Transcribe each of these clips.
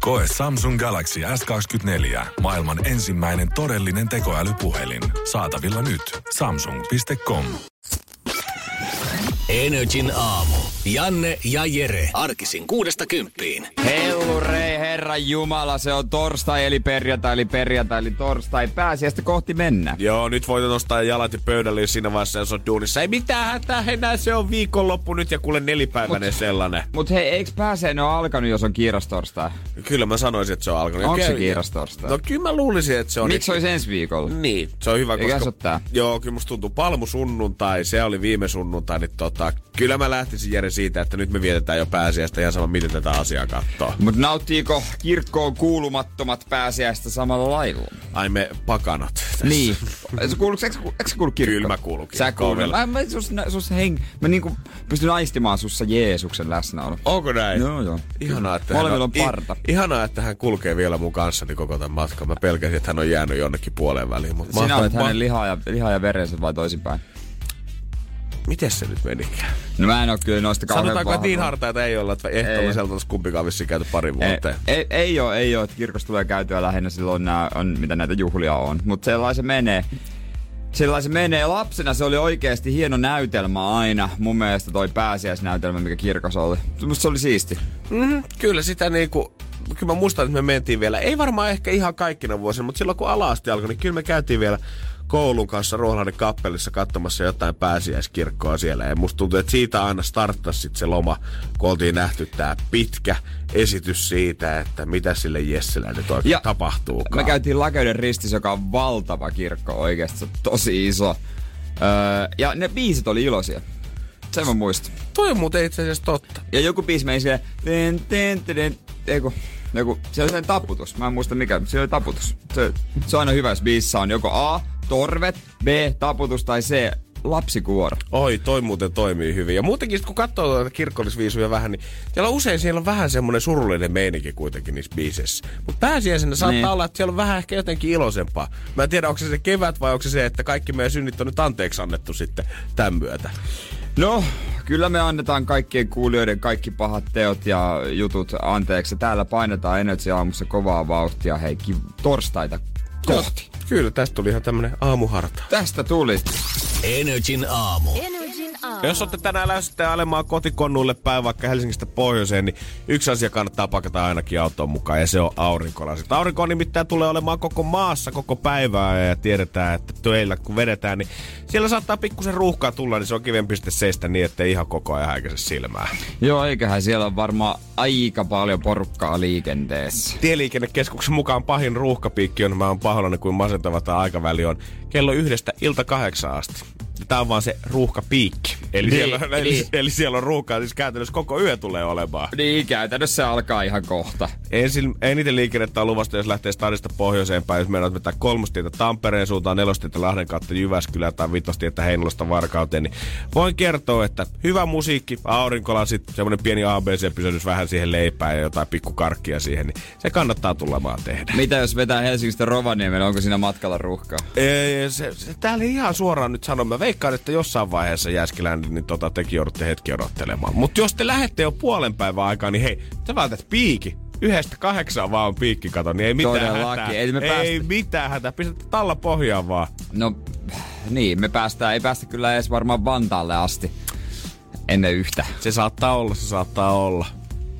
Koe Samsung Galaxy S24. Maailman ensimmäinen todellinen tekoälypuhelin. Saatavilla nyt. Samsung.com. NRJ:n aamu. Janne ja Jere. Arkisin 6–10. Hellurei, herra jumala, se on torstai, eli torstai. Pääsiäistä kohti mennään. Joo, nyt voit nostaa jalati pöydälle siinä vaiheessa, jos on duunissa. Ei mitään hätää enää, se on viikonloppu nyt ja kuule nelipäiväinen sellainen. Mut hei, eiks pääsiäinen ole alkanut, jos on kiiras torstai? Kyllä mä sanoisin, että se on alkanut. Onko se kiiras torstai? No kyllä mä luulisin, että se on. Miksi olisi ensi viikolla? Niin, se on hyvä, eikä koska... Tää? Joo, kyllä musta tuntuu palmusunnuntai, se oli viime sunnuntai, niin kyllä mä lähtisin, Jere, siitä, että nyt me vietetään jo pääsiäistä ihan sama, miten tätä asiaa kattoo. Mut nauttiiko kirkkoon kuulumattomat pääsiäistä samalla lailla? Ai me pakanat tässä. Niin. Eikö sä kuulu kirkkoon? Kyllä mä kuulu kirkkoon. Sä kuulu. Mä niinku pystyn aistimaan sussa Jeesuksen läsnäolo. Onko näin? Joo, joo. Ihanaa, että molemmilla on parta. Ihanaa, että hän kulkee vielä mun kanssani koko tämän matkan. Mä pelkäsin, että hän on jäänyt jonnekin puoleen väliin. Mut sinä olet hänen liha ja verensä vai toisinpäin? Mites se nyt menikään? No mä en oo kyllä noista kauhean pahalla. Sanotaanko, että niin hartaita ei olla, että ehtoolliselta olisi kumpikaan vissiin käyty parin vuoteen. Ei oo, että kirkossa tulee käytyä lähinnä silloin, mitä näitä juhlia on. Mut sellaisen menee. Lapsena se oli oikeesti hieno näytelmä aina. Mun mielestä toi pääsiäisnäytelmä, mikä kirkossa oli. Musta se oli siisti. Kyllä sitä niinku... Kyllä mä muistan, että me mentiin vielä. Ei varmaan ehkä ihan kaikkina vuosina, mutta silloin kun ala-aste alkoi, niin kyllä me käytiin vielä... koulun kanssa Ruoholahden kappelissa katsomassa jotain pääsiäiskirkkoa siellä. Ja musta tuntuu, että siitä aina starttasi sit se loma, kun oltiin nähty tää pitkä esitys siitä, että mitä sille Jessellä nyt oikein ja tapahtuukaan. Me käytiin Lakeuden ristissä, joka on valtava kirkko oikeesti, tosi iso. Ja ne biisit oli iloisia. Sen mä muistan. Toi on muuten itse asiassa totta. Ja joku biisi meni silleen... Se oli sellainen taputus. Mä en muista mikä. Se oli taputus. Se on aina hyvä, jos biisissä on joko A... torvet, B, taputus tai C, lapsikuoro. Oi, toi muuten toimii hyvin. Ja muutenkin sit kun katsoo tätä kirkollisviisuja vähän, niin siellä on vähän semmonen surullinen meininki kuitenkin niissä biiseissä. Mut pääsiäisenä saattaa olla, että siellä on vähän ehkä jotenkin iloisempaa. Mä en tiedä, onko se kevät vai onko se, että kaikki meidän synnit on nyt anteeksi annettu sitten tämän myötä. No, kyllä me annetaan kaikkien kuulijoiden kaikki pahat teot ja jutut anteeksi. Täällä painetaan NRJ-aamussa kovaa vauhtia, hei, torstaita kohti. Kyllä, tästä tuli ihan tämmönen aamuharta. Tästä tuli. NRJ:n aamu. Jos olette tänään lähdössä alemaan kotikonnuille päin vaikka Helsingistä pohjoiseen, niin yksi asia kannattaa pakata ainakin autoon mukaan, ja se on aurinkolasit. Aurinko nimittäin tulee olemaan koko maassa koko päivää, ja tiedetään, että töillä kun vedetään, niin siellä saattaa pikkusen ruuhkaa tulla, niin se on kivempi sitten seistä niin, ettei ihan koko ajan häikäise silmää. Joo, eiköhän siellä on varmaan aika paljon porukkaa liikenteessä. Tieliikennekeskuksen mukaan pahin ruuhkapiikki on, mä oon pahoillani kuin masentava tämä aikaväli on, kello 1–8 asti. Tää on vaan se ruuhkapiikki. Eli siellä on ruuhkaa, siis käytännössä koko yö tulee olemaan. Niin, käytännössä alkaa ihan kohta. Eniten liikennettä on luvasta, jos lähtee stadista pohjoiseen päin. Jos meidän otetaan 3. tietä Tampereen suuntaan, 4. tietä Lahden kautta Jyväskylään tai 5. tietä Heinolasta Varkauteen, niin voin kertoa, että hyvä musiikki, aurinkolasit, semmonen pieni ABC-pysähdys vähän siihen leipään ja jotain pikkukarkkia siihen, niin se kannattaa tulemaan tehdä. Mitä jos vetää Helsingistä Rovaniemelle, onko siinä matkalla ruuhkaa? Täällä ihan suoraan nyt sanon, mä veikkaan, että jossain vaiheessa Jääskilään, niin tekin joudutte hetki odottelemaan. Mutta jos te lähette jo puolen päivän aikaa, niin hei, sä vältät piiki. 1–8 vaan on piikki, kato, niin ei mitään hätää. Ei mitään hätää, pistetään talla pohjaan vaan. No niin, ei päästä kyllä edes varmaan Vantaalle asti ennen yhtä. Se saattaa olla.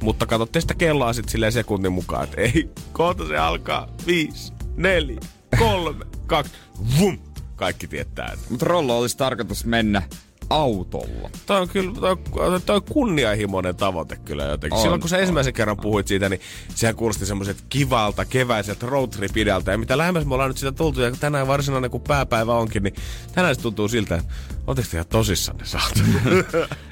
Mutta katsotte sitä kelloa sit silleen sekunnin mukaan, että ei, kohta se alkaa 5, 4, 3, 2, vum! Kaikki tietää. Mutta Rollo olisi tarkoitus mennä autolla. Toi on kyllä toi kunnianhimoinen tavoite kyllä jotenkin. Silloin kun sä ensimmäisen kerran puhuit siitä, niin sehän kuulosti semmoiset kivalta keväiseltä roadtripidältä. Ja mitä lähemmäs me ollaan nyt sitä tultu, ja tänään varsinainen kun pääpäivä onkin, niin tänään se tuntuu siltä, että ootteko te ihan tosissanne saatu?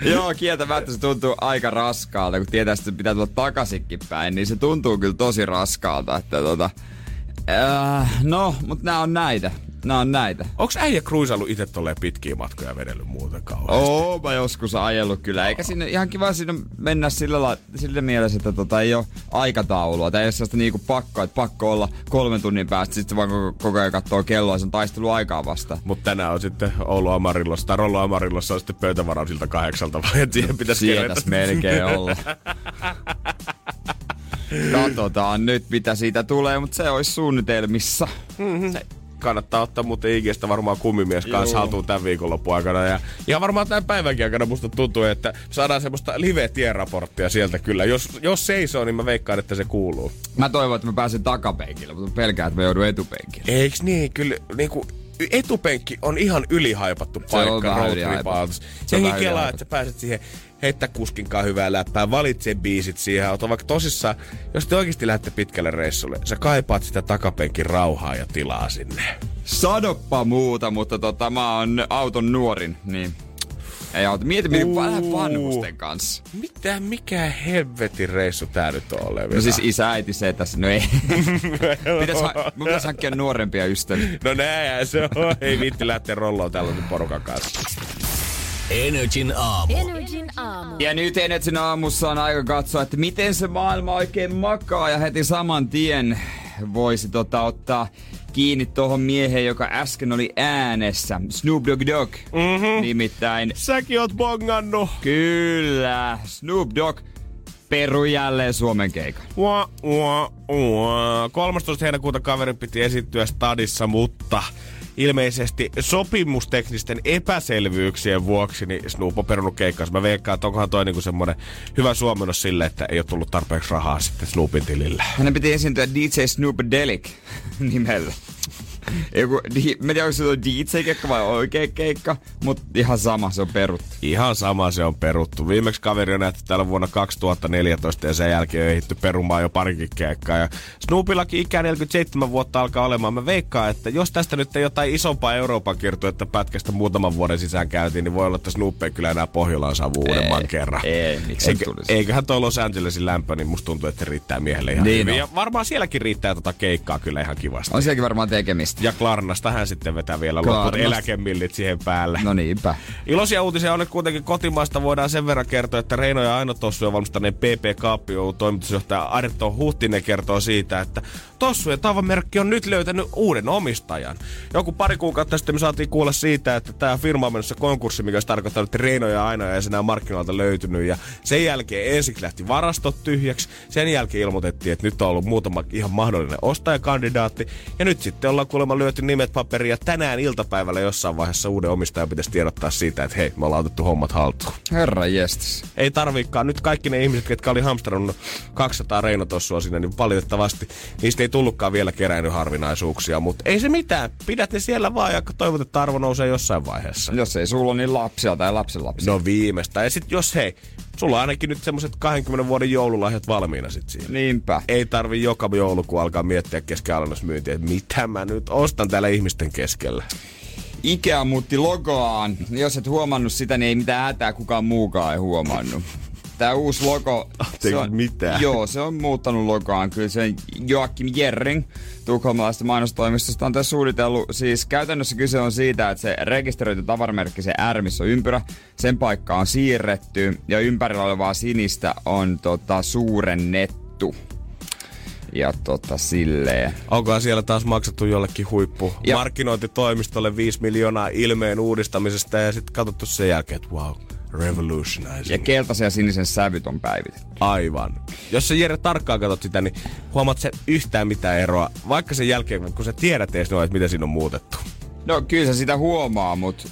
Joo, kieltämättä se tuntuu aika raskaalta, kun tietää, että pitää tulla takaisinkin päin, niin se tuntuu kyllä tosi raskaalta. Että no, mutta nämä on näitä. Nää on näitä. Onks äijä kruisaillut itse tolleen pitkiä matkoja vedellyt muuten kauheasti? Oo, mä joskus ajellut kyllä. Eikä siinä ihan kiva siinä mennä sillä mielessä, että ei oo aikataulua. Tai ei oo sellaista niinku pakkoa, että pakko olla 3 tunnin päästä. Sitten vaan koko ajan kattoo kelloa, se on taistelu aikaa vasta. Mut tänään on sitten Oulu Amarillossa, tai Rollo Amarillossa on sitten pöytävarausilta 8:00. Vai et siihen pitäis kerätä? Sietäs melkein olla. Katsotaan nyt, mitä siitä tulee, mutta se olisi suunnitelmissa. Mm-hmm. Se kannattaa ottaa mutta IG:stä varmaan kummimies kanssa haltuun tämän viikonlopun aikana. Ja ihan varmaan tämän päivänkin aikana musta tuntuu, että saadaan semmoista live-tieraporttia sieltä kyllä. Jos seisoo, niin mä veikkaan, että se kuuluu. Mä toivon, että mä pääsen takapenkille, mutta pelkään, että mä joudun etupenkille. Eiks niin? Kyllä niinku etupenkki on ihan ylihaipattu paikka roadtripautossa. Senkin kelaa, että sä pääset siihen... Heittä kuskinkaan hyvää läppää, valitse biisit siihen, ota vaikka tosissaan, jos te oikeesti lähdette pitkälle reissulle, sä kaipaat sitä takapenkin rauhaa ja tilaa sinne. Sadoppa muuta, mutta mä oon auton nuorin, niin ei auta. Mieti vähän vanhusten kanssa. Mikä helvetin reissu tää nyt on olevina? No siis isä, äiti, se tässä, no ei. Mun pitäis hankkia nuorempia ystäviä. No näinhän se on, ei viitti lähteä rolloon tällaisen porukan kanssa. NRJ:n aamu. Ja nyt NRJ:n aamussa on aika katsoa, että miten se maailma oikein makaa. Ja heti saman tien voisi ottaa kiinni tohon mieheen, joka äsken oli äänessä. Snoop Dogg. Mm-hmm. Nimittäin. Säkin oot bongannu. Kyllä. Snoop Dogg perui jälleen Suomen keikan. 13. heinäkuuta kaverin piti esittyä stadissa, mutta... Ilmeisesti sopimusteknisten epäselvyyksien vuoksi niin Snoop on perunut keikkaansa. Mä veikkaan, että onkohan toi niinku semmonen hyvä suomennos sille, että ei ole tullut tarpeeksi rahaa sitten Snoopin tilille. Hänen piti esiintyä DJ Snoopadelic nimellä. Mä tiedän, onko se DJ-keikka vai oikea keikka, mutta ihan sama se on peruttu. Ihan sama se on peruttu. Viimeksi kaveri on nähty täällä vuonna 2014 ja sen jälkeen on ehditty perumaan jo parikin keikkaa. Ja Snoopillakin ikä 47 vuotta alkaa olemaan. Mä veikkaan, että jos tästä nyt ei jotain isompaa Euroopan kirtuetta pätkästä muutaman vuoden sisään käytiin, niin voi olla, että Snoop ei kyllä enää Pohjolaan saavu uudemman kerran. Ei, miksi se tulisi? Eiköhän toi Los Angelesin lämpö, niin musta tuntuu, että riittää miehelle ihan niin hyvin. No. Ja varmaan sielläkin riittää keikkaa kyllä ihan kivasti. On sielläkin varmaan tekemistä. Ja Klarnasta hän sitten vetää vielä loput eläkemillit siihen päälle. No niinpä. Iloisia uutisia on nyt kuitenkin kotimaasta. Voidaan sen verran kertoa, että Reino ja Aino Tossuja valmistaneen PP Kaapio toimitusjohtaja Arto Huhtinen kertoo siitä, että Tossujen tavamerkki on nyt löytänyt uuden omistajan. Joku pari kuukautta sitten me saatiin kuulla siitä, että tämä firma on menossa konkurssi, mikä olisi tarkoittanut, että Reino ja Aino ei enää markkinoilta löytynyt. Ja sen jälkeen ensiksi lähti varastot tyhjäksi. Sen jälkeen ilmoitettiin, että nyt on ollut muutama ihan mahdollinen ostajakandidaatti. Ja nyt sitten ollaan kuulemma lyöty nimet paperia tänään iltapäivällä jossain vaiheessa uuden omistajan pitäisi tiedottaa siitä, että hei, me ollaan otettu hommat haltuun. Herra jestas. Ei tarviikaan. Nyt kaikki ne ihmiset, ketkä oli hamsterannut 200 Reino-tossua sinne, niin valitettavasti niistä ei tullutkaan vielä keränyt harvinaisuuksia, mutta ei se mitään. Pidät ne siellä vaan ja toivot, että arvo nousee jossain vaiheessa. Jos ei sulla ole niin lapsia tai lapsenlapsia. No viimeistä. Ja sit jos hei, sulla on ainakin nyt semmoset 20 vuoden joululahjat valmiina sit siinä. Niinpä. Ei tarvi joka joulukuun alkaa miettiä keskialennusmyyntiä, että mitä mä nyt ostan täällä ihmisten keskellä. Ikea muutti logoaan. Jos et huomannut sitä, niin ei mitään hätää, kukaan muukaan ei huomannut. Tää uusi logo... Joo, se on muuttanut logoaan. Kyllä se Joakim Jerring tukholmalaisesta mainostoimistosta on tässä suunnitellut. Siis käytännössä kyse on siitä, että se rekisteröity tavaramerkki, se R, missä on ympyrä, sen paikka on siirretty ja ympärillä olevaa sinistä on suurennettu. Ja silleen. Onkohan siellä taas maksettu jollekin huippu markkinointitoimistolle 5 miljoonaa ilmeen uudistamisesta ja sitten katsottu sen jälkeen, että wow. Ja keltaisen ja sinisen sävyt on päivitetty. Aivan. Jos sä Jere tarkkaan katsot sitä, niin huomaat sen yhtään mitään eroa. Vaikka sen jälkeen, kun sä tiedät ees noin, että mitä siinä on muutettu. No kyllä sä sitä huomaa, mut...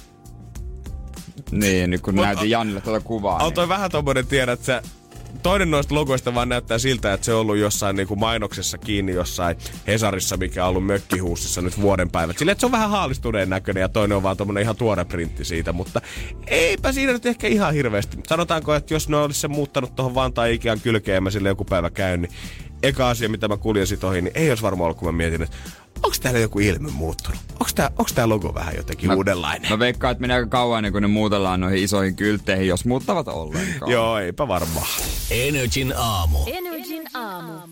Niin, nyt kun näytin Jannelle kuvaa. On niin... toi vähän tommonen tiedä, että sä... Toinen noista logoista vaan näyttää siltä, että se on ollut jossain niin kuin mainoksessa kiinni jossain Hesarissa, mikä on ollut mökkihuussissa nyt vuoden päivät. Silleen, että se on vähän haalistuneen näköinen ja toinen on vaan tommonen ihan tuore printti siitä, mutta eipä siinä nyt ehkä ihan hirveästi. Sanotaanko, että jos ne olisi sen muuttanut tohon Vantaan Ikean kylkeen ja mä sille joku päivä käyn, niin eka asia, mitä mä kuljesin ohi, niin ei olisi varmaan ollut, kun mä mietin, että onko täällä joku ilme muuttunut? Onko tää logo vähän jotenkin uudenlainen? Mä veikkaan, että menee aika kauan ennen kuin ne muutellaan noihin isoihin kyltteihin, jos muuttavat ollenkaan. Joo, eipä varmaan. NRJ:n aamu.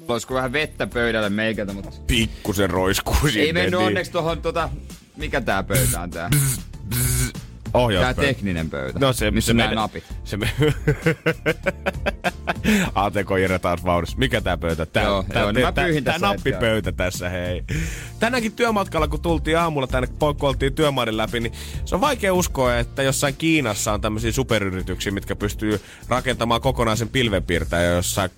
Olisiko vähän vettä pöydälle meikältä, mutta... Pikkusen roiskuisin. Ei mennyt onneksi tohon Mikä tää pöytä on tää? Ohjauspöytä. Tää tekninen pöytä. No se, missä nää napit. ATK-Jere taas vauhdissa. Mikä tää pöitä? Tää nappipöytä tässä, hei. Tänäänkin työmatkalla, kun tultiin aamulla tänne, kun oltiin työmaiden läpi, niin se on vaikea uskoa, että jossain Kiinassa on tämmöisiä superyrityksiä, mitkä pystyy rakentamaan kokonaisen pilvenpiirtäjän jossain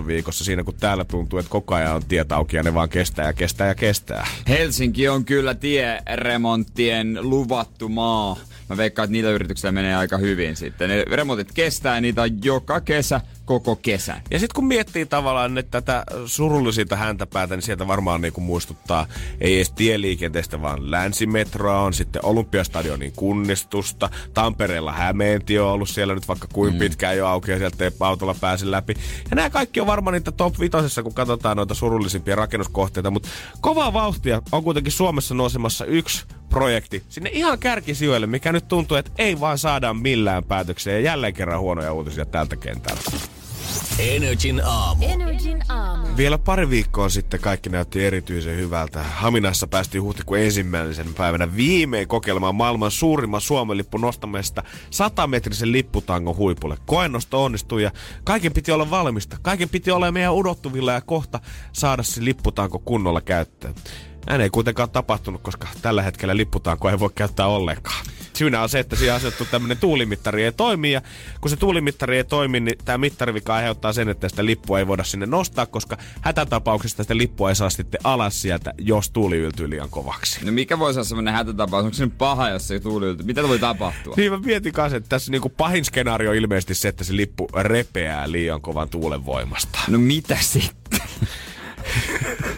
2,5 viikossa siinä, kun täällä tuntuu, että koko ajan on tiet auki ja ne vaan kestää ja kestää ja kestää. Helsinki on kyllä tieremonttien luvattu maa. Mä veikkaan, että niillä yrityksillä menee aika hyvin sitten. Ne remontit kestää ja niitä on joka kesä, koko kesän. Ja sit kun miettii tavallaan nyt tätä surullisinta häntäpäätä, niin sieltä varmaan niinku muistuttaa ei edes tieliikenteestä, vaan länsimetroa on, sitten Olympiastadionin kunnistusta, Tampereella Hämeentie on ollut siellä nyt vaikka kuin pitkään jo auki ja sieltä ei autolla pääse läpi. Ja nämä kaikki on varmaan niitä top vitosessa, kun katsotaan noita surullisimpia rakennuskohteita, mutta kovaa vauhtia on kuitenkin Suomessa nousemassa yksi projekti sinne ihan kärkisijoille, mikä nyt tuntuu, että ei vaan saada millään päätökseen. Ja jälleen kerran huonoja uutisia tältä kentältä. NRJ:n aamu. NRJ:n aamu. Vielä pari viikkoa sitten kaikki näytti erityisen hyvältä. Haminassa päästiin huhtikuun 1. päivänä viimein kokeilemaan maailman suurimman Suomen lippu nostamista 100-metrisen lipputangon huipulle. Koennosto onnistui ja kaiken piti olla valmista. Kaiken piti olla meidän odottuvilla ja kohta saada se lipputanko kunnolla käyttöön. Näin ei kuitenkaan tapahtunut, koska tällä hetkellä lipputaanko ei voi käyttää ollenkaan. Syynä on se, että siihen asettu tämmöinen tuulimittari ei toimi, ja kun se tuulimittari ei toimi, niin tämä mittarivika aiheuttaa sen, että sitä lippua ei voida sinne nostaa, koska hätätapauksesta sitä lippua ei saa sitten alas sieltä, jos tuuli yltyy liian kovaksi. No mikä voi olla semmoinen hätätapaus? Onko se nyt paha, jos se tuuli yltyy? Mitä voi tapahtua? Niin mä mietin kanssa, että tässä niinku pahin skenaario on ilmeisesti se, että se lippu repeää liian kovan tuulen voimasta. No mitä sitten?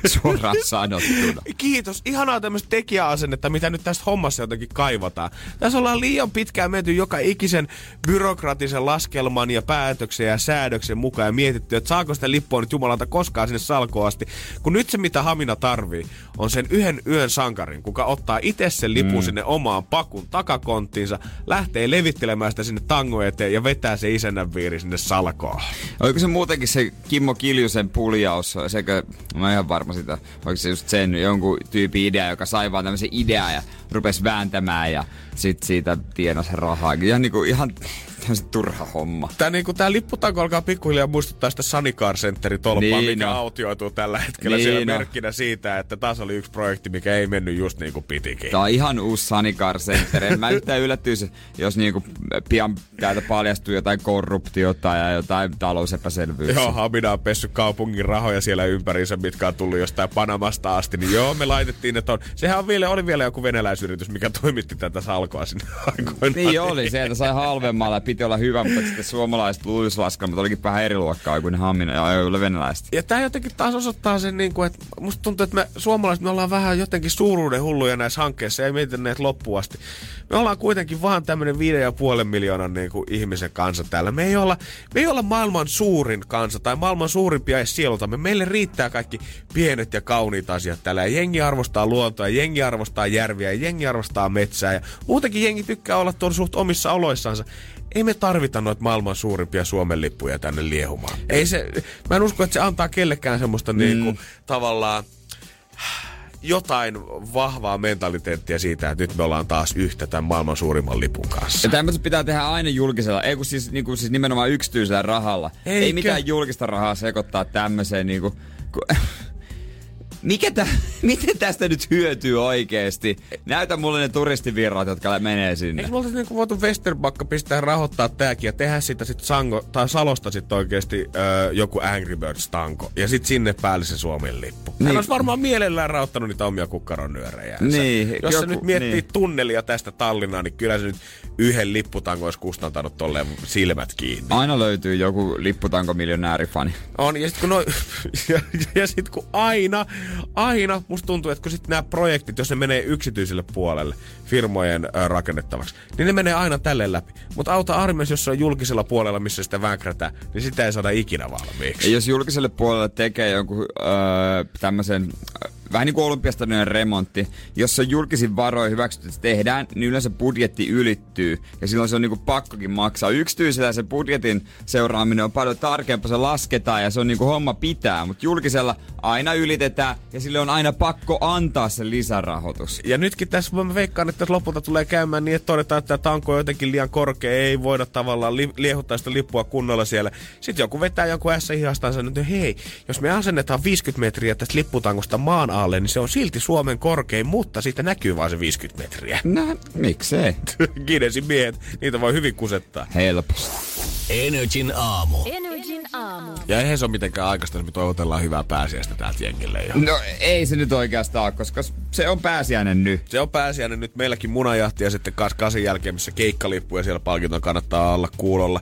Suoraan sanottuna. Kiitos. Ihanaa tämmöistä tekijäasennetta, mitä nyt tässä hommassa jotenkin kaivataan. Tässä ollaan liian pitkään menty joka ikisen byrokratisen laskelman ja päätöksen ja säädöksen mukaan ja mietitty, että saako sitä lippua nyt jumalalta koskaan sinne salkoon asti. Kun nyt se, mitä Hamina tarvii, on sen yhden yön sankarin, kuka ottaa itse sen lipun sinne omaan pakun takakonttiinsa, lähtee levittelemään sitä sinne tangon eteen ja vetää se isännän viiri sinne salkoon. Oliko se muutenkin se Kimmo Kiljusen puljaus? Sekä, mä en ihan varma sitä, oliko se just sen jonkun tyypin idea, joka sai vaan tämmöisen idean ja rupesi vääntämään ja sit siitä tienasi rahaa. Ihan niinku ihan tämmöset turha homma. Tää niinku tää lipputanko alkaa pikkuhiljaa muistuttaa sitä Sanicar Centerin tolpaa, niin mikä autioituu tällä hetkellä niin siellä merkkinä siitä, että taas oli yksi projekti, mikä ei mennyt just niinku pitikin. Tää on ihan uusi Sanicar Center. En mä yhtään yllättyisi, jos niinku pian täältä paljastuu jotain korruptiota ja jotain talousepäselvyyksiä. Joo, Hamina on pessyt kaupungin rahoja siellä ympäriinsä, mitkä on tullut jostain Panamasta asti. Niin joo, me laitettiin ne ton. Sehän on oli vielä joku venäläisyritys, mikä toimitti tätä salkoa sinne aikoinaan. Niin oli, se, että sai halvemmalla. Piti olla hyvä, mutta sitten suomalaiset luislaskelmat olikin vähän eri luokkaa kuin Hamina ja venäläiset. Ja tää jotenkin taas osoittaa sen, niin kuin, että musta tuntuu, että me suomalaiset me ollaan vähän jotenkin suuruuden hulluja näissä hankkeissa, ei mietitä näitä loppuun asti. Me ollaan kuitenkin vaan tämmönen 5,5 miljoonan niin kuin ihmisen kansa täällä. Me ei olla maailman suurin kansa tai maailman suurimpia edes sielutamme. Meille riittää kaikki pienet ja kauniit asiat täällä. Ja jengi arvostaa luontoa, ja jengi arvostaa järviä, ja jengi arvostaa metsää. Ja muutenkin jengi tykkää olla tuon suht omissa oloissansa. Ei me tarvita noita maailman suurimpia Suomen lippuja tänne liehumaan. Ei se, mä en usko, että se antaa kellekään semmoista niinku, tavallaan jotain vahvaa mentaliteettia siitä, että nyt me ollaan taas yhtä tämän maailman suurimman lipun kanssa. Ja tämmöistä pitää tehdä aina julkisella, ei kun siis, niinku, siis nimenomaan yksityisellä rahalla. Eikö? Ei mitään julkista rahaa sekoittaa tämmöiseen niinku... Miten tästä nyt hyötyy oikeesti? Näytä mulle ne turistivirrat, jotka menee sinne. Eikö me oltais niinku voitu Westerbakka pistää rahoittaa tääkin ja tehdä sitä sit Sango, tai Salosta sit oikeesti joku Angry Birds-tanko. Ja sit sinne päälle se Suomen lippu. Niin. Hän olisi varmaan mielellään rauttanut niitä omia kukkaronyörejänsä. Niin, jos joku, se nyt miettii niin tunnelia tästä Tallinnaan, niin kyllä se nyt yhden lipputanko olisi kustantanut tolleen silmät kiinni. Aina löytyy joku lipputanko-miljonäärifani. On, ja sit kun, aina musta tuntuu, että kun sitten nämä projektit, jos ne menee yksityiselle puolelle firmojen rakennettavaksi, niin ne menee aina tälleen läpi. Mutta auta armeessa, jos se on julkisella puolella, missä sitä vänkrätään, niin sitä ei saada ikinä valmiiksi. Jos julkiselle puolelle tekee jonkun tämmöisen Vähän niin kuin olympiastadionin remontti. Jos se on julkisin varoin hyväksytty, että se tehdään, niin yleensä budjetti ylittyy. Ja silloin se on niin kuin pakkokin maksaa. Yksityisellä se budjetin seuraaminen on paljon tarkempaa. Se lasketaan ja se on niin kuin homma pitää. Mutta julkisella aina ylitetään ja sille on aina pakko antaa se lisärahoitus. Ja nytkin tässä mä veikkaan, että tässä lopulta tulee käymään niin, että todetaan, että tanko on jotenkin liian korkea. Ei voida tavallaan liehuttaa sitä lippua kunnolla siellä. Sitten joku vetää joku ässä-hihastansa nyt, hei, jos me asennetaan 50 metriä tästä lipputangosta maan alle, niin se on silti Suomen korkein, mutta siitä näkyy vaan se 50 metriä. No, miksei? Guinnessin miehet, niitä voi hyvin kusettaa. Helposti. NRJ:n aamu. Ja eihän se ole mitenkään aikaista, jos me toivotellaan hyvää pääsiäistä täältä jengille. Jo. No ei se nyt oikeastaan ole, koska se on pääsiäinen nyt. Se on pääsiäinen nyt. Meilläkin munajahti ja sitten 8 jälkeen, missä keikkalippu ja siellä palkintoa kannattaa olla kuulolla.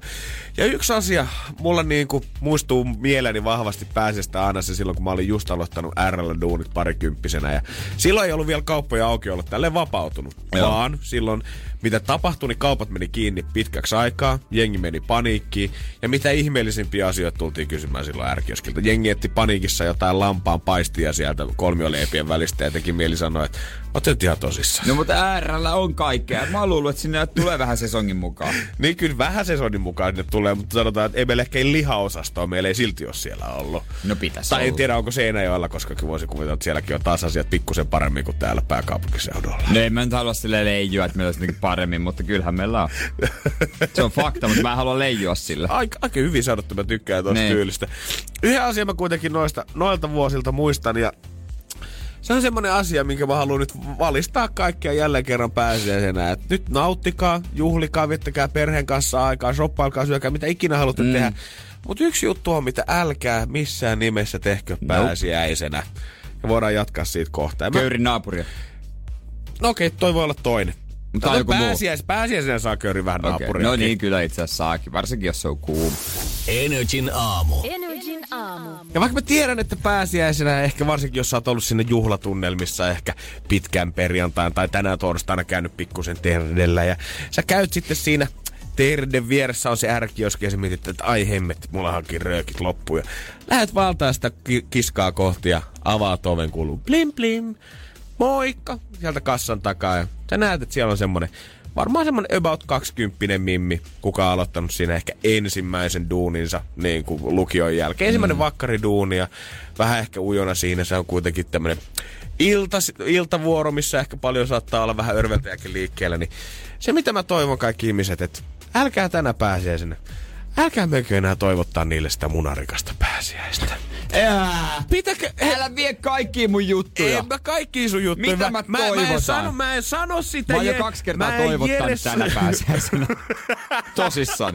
Ja yksi asia, mulla niinku muistuu mieleeni vahvasti pääsiäistä aina se silloin, kun mä olin just aloittanut RL-duunit parikymppisenä. Ja silloin ei ollut vielä kauppoja auki olla tälleen vapautunut. Joo. Vaan silloin, mitä tapahtui, niin kaupat meni kiinni pitkäksi aikaa, jengi meni paniikkiin. Ja mitä ihmeellisimpiä asioita tultiin kysymään silloin R-kioskilta. Jengi etti paniikissa jotain lampaan paistia sieltä kolmioleipien välistä ja teki mieli sanoa, että ootte nyt ihan tosissaan. No mutta RL:llä on kaikkea. Mä oon luullut, että sinne tulee vähän sesongin mukaan. Niin kyllä vähän sesongin mukaan sinne tulee, mutta sanotaan, että ei meillä ehkä lihaosastoa. Meillä ei silti ole siellä ollut. No pitäisi olla. Tai en tiedä, onko Seinäjoella, koska voisi kuvitella, että sielläkin on taas asiat pikkusen paremmin kuin täällä pääkaupunkiseudulla. No ei mä nyt halua silleen leijua, että meillä olisi jotenkin paremmin, mutta kyllähän meillä on. Se on fakta, mutta mä en halua leijua sillä. Aika hyvin sanottu, mä tykkään tuosta tyylistä. Yhden asian mä kuitenkin noilta vuosilta muistan ja se on semmoinen asia, minkä mä haluan nyt valistaa kaikkia jälleen kerran pääsiäisenä. Et nyt nauttikaa, juhlikaa, viettäkää perheen kanssa aikaa, shoppailkaa, syökää, mitä ikinä haluatte tehdä. Mutta yksi juttu on, mitä älkää missään nimessä tehkö pääsiäisenä. Ja voidaan jatkaa siitä kohtaa. Köyrin naapuria. No okei, toi voi olla toinen. Mutta pääsiäisenä saa köyrin vähän naapuria. No niin, kyllä itse asiassa saakin, varsinkin jos se on kuuma. NRJ:n aamu. Ja vaikka mä tiedän, että pääsiäisenä ehkä varsinkin, jos sä oot ollut sinne juhlatunnelmissa ehkä pitkän perjantain tai tänään torstaina käynyt pikkusen terdellä ja sä käyt sitten siinä terden vieressä on se R-kioski ja sä mietit, että ai hemmet, mullahankin röökit loppuu ja lähet valtaa sitä kiskaa kohti ja avaat oven kuuluu blim blim, moikka, sieltä kassan takaa ja sä näet, että siellä on semmonen varmaan semmonen about 20 mimmi, kuka on aloittanut siinä ehkä ensimmäisen duuninsa niin kuin lukion jälkeen. Ensimmäinen vakkariduuni ja vähän ehkä ujona siinä. Se on kuitenkin tämmönen iltavuoro, missä ehkä paljon saattaa olla vähän örveltäjäkin liikkeellä. Niin se mitä mä toivon kaikki ihmiset, että älkää tänä pääsiäisenä. Älkää menkö enää toivottaa niille sitä munarikasta pääsiäistä. Älä vie kaikkia mun juttuja. En mä kaikkia sun juttuja. Mitä mä toivotan? Mä en sano sitä. Mä oon jo 2 kertaa toivottanut tänä pääsiäisenä. Tosissaan.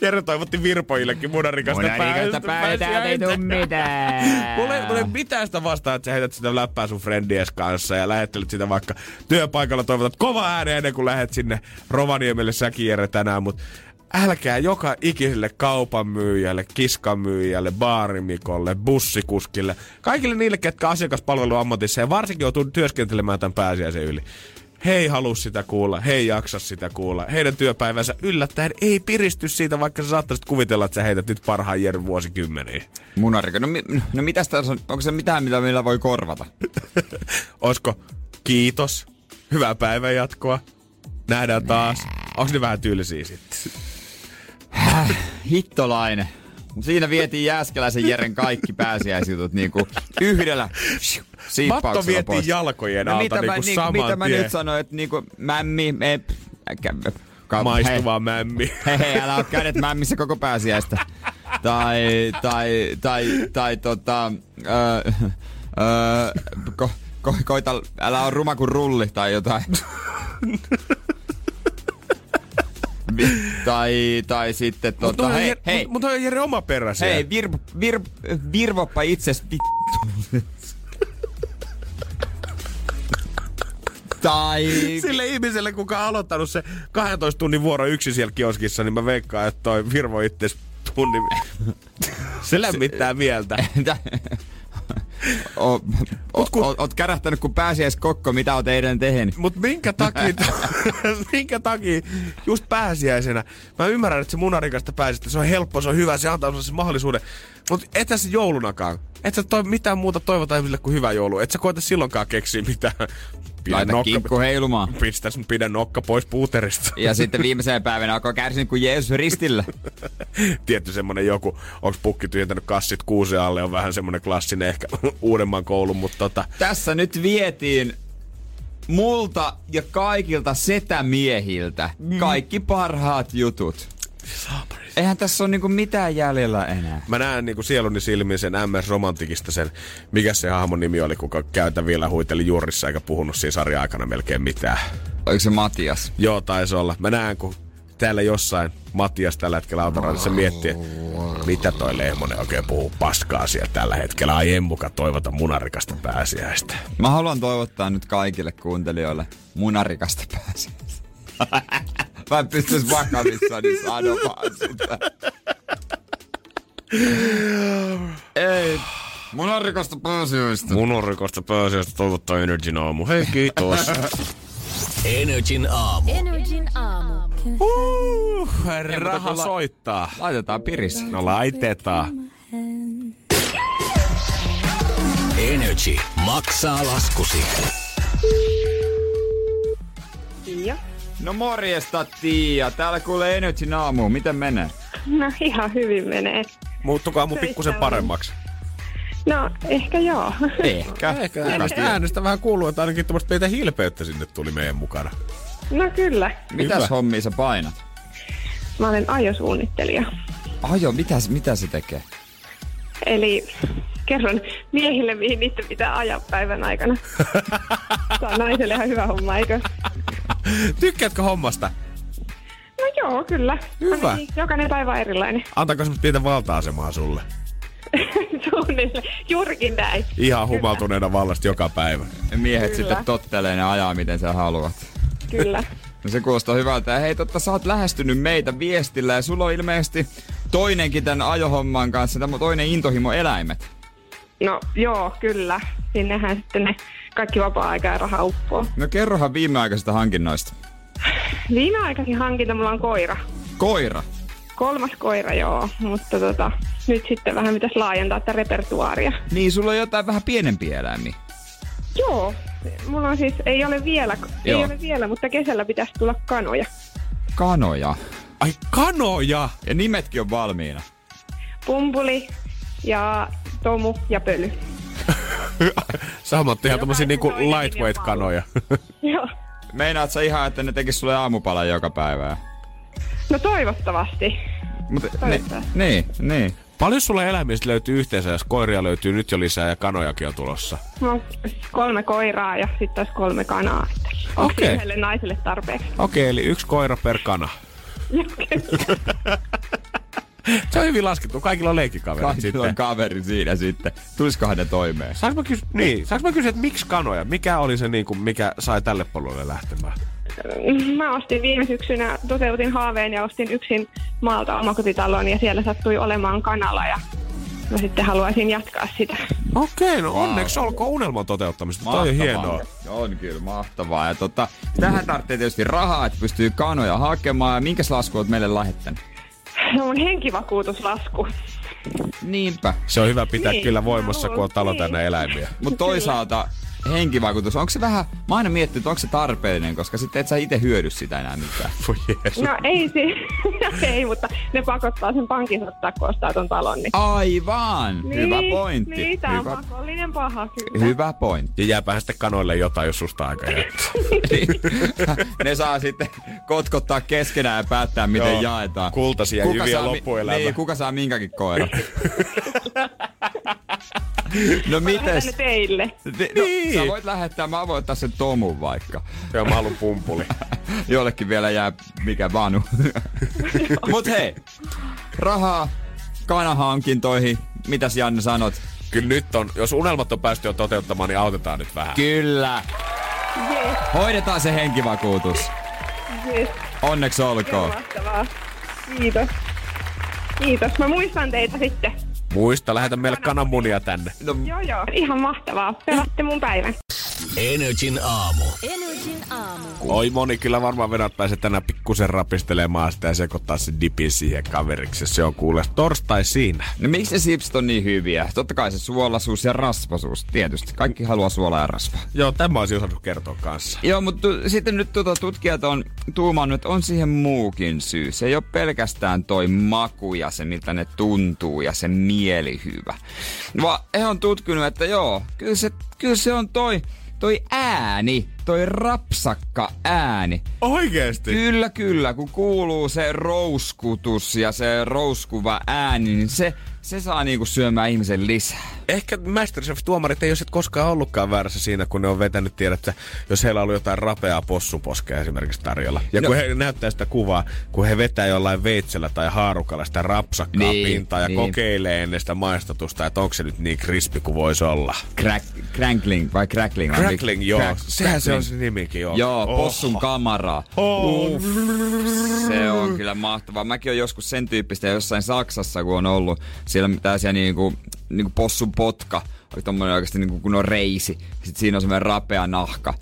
Jere toivotti virpojillekin munarikasta pääsiäistä. Ei tuu mitään. Mulle mitään sitä vastaan, että sä heität sitä läppää sun friendies kanssa ja lähettelet sitä vaikka työpaikalla toivotat kova ääneen ennen kuin lähet sinne Rovaniemelle säkin Jere tänään, mut älkää joka ikiselle kaupan myyjälle, kiskan myyjälle, baarimikolle, bussikuskille, kaikille niille, ketkä asiakaspalveluammatissa ja varsinkin joutuu työskentelemään tämän pääsiäisen yli. He ei halua sitä kuulla, he ei jaksa sitä kuulla. Heidän työpäivänsä yllättäen ei piristy siitä, vaikka sä saattaisit kuvitella, että sä heität nyt parhaan Jeren vuosikymmeniin. Munarika, no mitäs tässä on? Onko se mitään, mitä meillä voi korvata? Oisko kiitos, hyvää päivän jatkoa, nähdään taas. Onko ne vähän tylsiä sitten? Hittolainen. Siinä vietiin Jääskeläisen Jeren kaikki pääsiäisjutut niinku yhdellä siippauksella pois. Matto vietiin jalkojen alta niinku saman tien. Mitä mä nyt sanoin, että niinku mämmi... Maistuva mämmi. Hei, älä oo kädet mämmissä koko pääsiäistä. Koita, älä oo ruma kuin rulli tai jotain. Tai sitten hei. Mutta on Jere oma perä siellä. Hei, virvoppa itses vittu. Tai... Sille ihmiselle, kuka on aloittanut se 12 tunnin vuoro yksi siellä kioskissa, niin mä veikkaan, että toi virvo itses tunni... Se lämmittää mieltä. Oot kärähtänyt, kun pääsiäiskokko, mitä oot eilen tehnyt. Mut minkä takia just pääsiäisenä? Mä ymmärrän, että se munarikasta pääsiäistä, se on helppo, se on hyvä, se antaa sellaisen mahdollisuuden. Mut ethän se joulunakaan. Et sä mitään muuta toivota ihmisille kuin hyvää joulua. Et sä koeta silloinkaan keksiä mitään. Laita kinkku heilumaan. Pidä nokka pois puuterista. Ja sitten viimeisenä päivänä alkoi kärsinyt kuin Jeesus ristillä. Tietty semmonen joku, onks pukki tyhjentänyt kassit kuusen alle, on vähän semmonen klassinen ehkä uudemman koulun, mutta tota. Tässä nyt vietiin multa ja kaikilta setämiehiltä kaikki parhaat jutut. Eihän tässä ole niinku mitään jäljellä enää. Mä näen niinku sieluni silmiin sen MS-romantikista sen, mikä se hahmon nimi oli, kuka käytävillä huiteli juurissa eikä puhunut siinä sarjan aikana melkein mitään. Oliko se Matias? Joo, taisi olla. Mä näen, kun täällä jossain Matias tällä hetkellä autorannassa miettii, mitä toi Lehmonen oikein puhuu paskaa siellä tällä hetkellä. Ai emmuka, toivota munarikasta pääsiäistä. Mä haluan toivottaa nyt kaikille kuuntelijoille munarikasta pääsiäistä. Mä en pystyis vakavissani sanomaan sitä. Ei. Munarikasta pääsiäistä. Munarikasta pääsiäistä toivottaa NRJ:n aamu. Hei, kiitos. NRJ:n aamu. NRJ:n aamu. Raha soittaa. Laitetaan piris. No laitetaan. NRJ maksaa laskusi. Joo. No morjesta, Tiia. Täällä kuulee NRJ:n aamu. Miten menee? No ihan hyvin menee. Muuttukaa mun pikkusen paremmaksi. No, ehkä joo. Ehkä. Äänestä vähän kuuluu, että ainakin tuommoista peitä hilpeyttä sinne tuli meidän mukana. No kyllä. Mitäs hommia sä painat? Mä olen ajosuunnittelija. Ajo? Mitä se tekee? Eli kerron miehille, mihin niitä pitää ajaa päivän aikana. Se on naiselle ihan hyvä homma, eikö? Tykkäätkö hommasta? No joo, kyllä. Hyvä. Jokainen päivä on erilainen. Antaako semmoista pientä valta-asemaa sulle? Suunnille. Juurikin näin. Ihan humaltuneena vallasta joka päivä. Miehet kyllä sitten tottelee ja ajaa miten sä haluat. Kyllä. No se kuulostaa hyvältä. Hei, totta, sä oot lähestynyt meitä viestillä ja sulla on ilmeisesti toinenkin tämän ajohomman kanssa, tämä toinen intohimo eläimet. No joo, kyllä. Sinnehän sitten ne kaikki vapaa-aika ja raha uppoo. No kerrohan viimeaikaisista hankinnoista. Viimeaikaisin hankinta mulla on koira. Koira? 3. koira, joo. Mutta nyt sitten vähän pitäisi laajentaa tätä repertuaaria. Niin, sulla on jotain vähän pienempiä eläimiä. Joo. Mulla on siis, ei ole vielä, mutta kesällä pitäisi tulla kanoja. Kanoja? Ai kanoja! Ja nimetkin on valmiina. Pumpuli ja Tomu ja Pöly. Samat ihan tommosia niinku lightweight-kanoja. Joo. Meinaat sä ihan, että ne tekis sulle aamupalan joka päivä? No toivottavasti. Mut, toivottavasti. Niin. Paljon sulle eläimistä löytyy yhteensä, jos koiria löytyy nyt jo lisää ja kanojakin on tulossa? No, 3 koiraa ja sitten taas 3 kanaa. Onko yhdelle naiselle tarpeeksi? Okei, eli 1 koira per kana. Se on hyvin laskettu. Kaikilla on leikkikaverit. Kaikilla on kaveri siinä sitten. Tulisikohan ne toimeen? Saanko mä kysyä, että miksi kanoja? Mikä oli se, niin kuin, mikä sai tälle polulle lähtemään? Mä ostin viime syksynä, toteutin haaveen ja ostin yksin maalta omakotitaloon ja siellä sattui olemaan kanala ja mä sitten haluaisin jatkaa sitä. Okei, no onneksi olkoon unelman toteuttamista. Mahtavaa. Toi on hienoa. On kyllä mahtavaa. Ja tähän tarvitsee tietysti rahaa, että pystyy kanoja hakemaan. Ja minkäs lasku oot meille lähettänyt? No mun henkivakuutuslasku. Niinpä. Se on hyvä pitää kyllä voimassa, kun on talo täynnä eläimiä. Mutta toisaalta henkivaikutus, onko se vähän, mä aina miettinyt, että onko se tarpeellinen, koska sitten et sä itse hyödy sitä enää mitään. No ei siis, ei, mutta ne pakottaa sen pankin ottaa, kun ostaa ton talon. Niin. Aivan, niin, hyvä pointti. Niin, tää on pakollinen paha kyllä. Hyvä pointti. Ja jääpähän sitten kanoille jotain, jos susta aika jättää. Ne saa sitten kotkottaa keskenään ja päättää, miten jaetaan. Kultaisia kuka jyviä loppuelämä. Niin, kuka saa minkäkin koiran. No mites? Mä teille. Niin. Sä voit lähettää, mä voin ottaa sen Tomun vaikka. Joo, mä haluun pumpuli. Jollekin vielä jää mikä vanu. Mut hei, rahaa kanahankintoihin. Mitäs Janne sanot? Kyllä nyt on, jos unelmat on päästy jo toteuttamaan, niin autetaan nyt vähän. Kyllä. Yes. Hoidetaan se henkivakuutus. Yes. Onneksi olkoon. Mahtavaa. Kiitos. Kiitos, mä muistan teitä sitten. Muista, lähetä meille kananmunia tänne. No. Joo, ihan mahtavaa. Pelatte mun päivän. NRJ:n aamu. Energin aamu. Oi moni, kyllä varmaan venät pääsee tänään pikkusen rapistelemaan sitä ja sekoittaa sen dipin siihen kaveriksi. Se on kuule torstai siinä. No miksi ne sipsit on niin hyviä? Totta kai se suolaisuus ja rasvasuus, tietysti. Kaikki haluaa suolaa ja rasvaa. Joo, tämä olisi osannut kertoa kanssa. Joo, mutta sitten nyt tutkijat on tuumannut, että on siihen muukin syy. Se ei ole pelkästään toi maku ja se, miltä ne tuntuu ja se mielihyvä. Vaan he on tutkinut, että joo, kyllä se on toi ääni, toi rapsakka ääni. Oikeesti? Kyllä, kun kuuluu se rouskutus ja se rouskuva ääni, niin se saa niinku syömään ihmisen lisää. Ehkä MasterChef-tuomarit ei ole koskaan ollutkaan väärässä siinä, kun ne on vetänyt tiedä, että jos heillä on ollut jotain rapeaa possuposkea esimerkiksi tarjolla. Ja kun he näyttää sitä kuvaa, kun he vetää jollain veitsellä tai haarukalla sitä rapsakkaa pintaa ja kokeilee ennen sitä maistatusta, että onko se nyt niin krispi kuin voisi olla. Crackling vai crackling? Crackling, joo. Sehän se on se nimikin, joo. Joo, possun kamara. Se on kyllä mahtavaa. Mäkin olen joskus sen tyyppistä jossain Saksassa, kun on ollut. Siellä on tällaisia niinku possun potka, oli tommonen oikeesti niinku kun on reisi. Sitten siinä on semmoinen rapea nahka.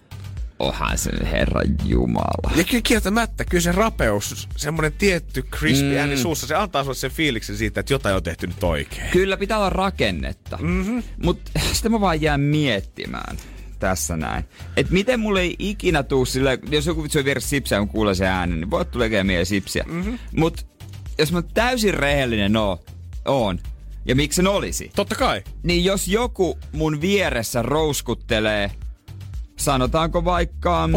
Onhan sen herran jumala. Ja kyllä kieltämättä, kyllä se rapeus, semmonen tietty crispy ääni suussa, se antaa sulle sen fiiliksen siitä, että jotain on tehty nyt oikein. Kyllä, pitää olla rakennetta. Mm-hmm. Mut sitä mä vaan jään miettimään tässä näin. Et miten mulle ei ikinä tuu sillä, jos joku vitsoi viedä sipsiä, kun kuulee se äänen, niin voi tulee mieleen sipsiä. Mm-hmm. Mut jos mä täysin rehellinen oon. Ja miksi sen olisi? Totta kai. Niin jos joku mun vieressä rouskuttelee, sanotaanko vaikka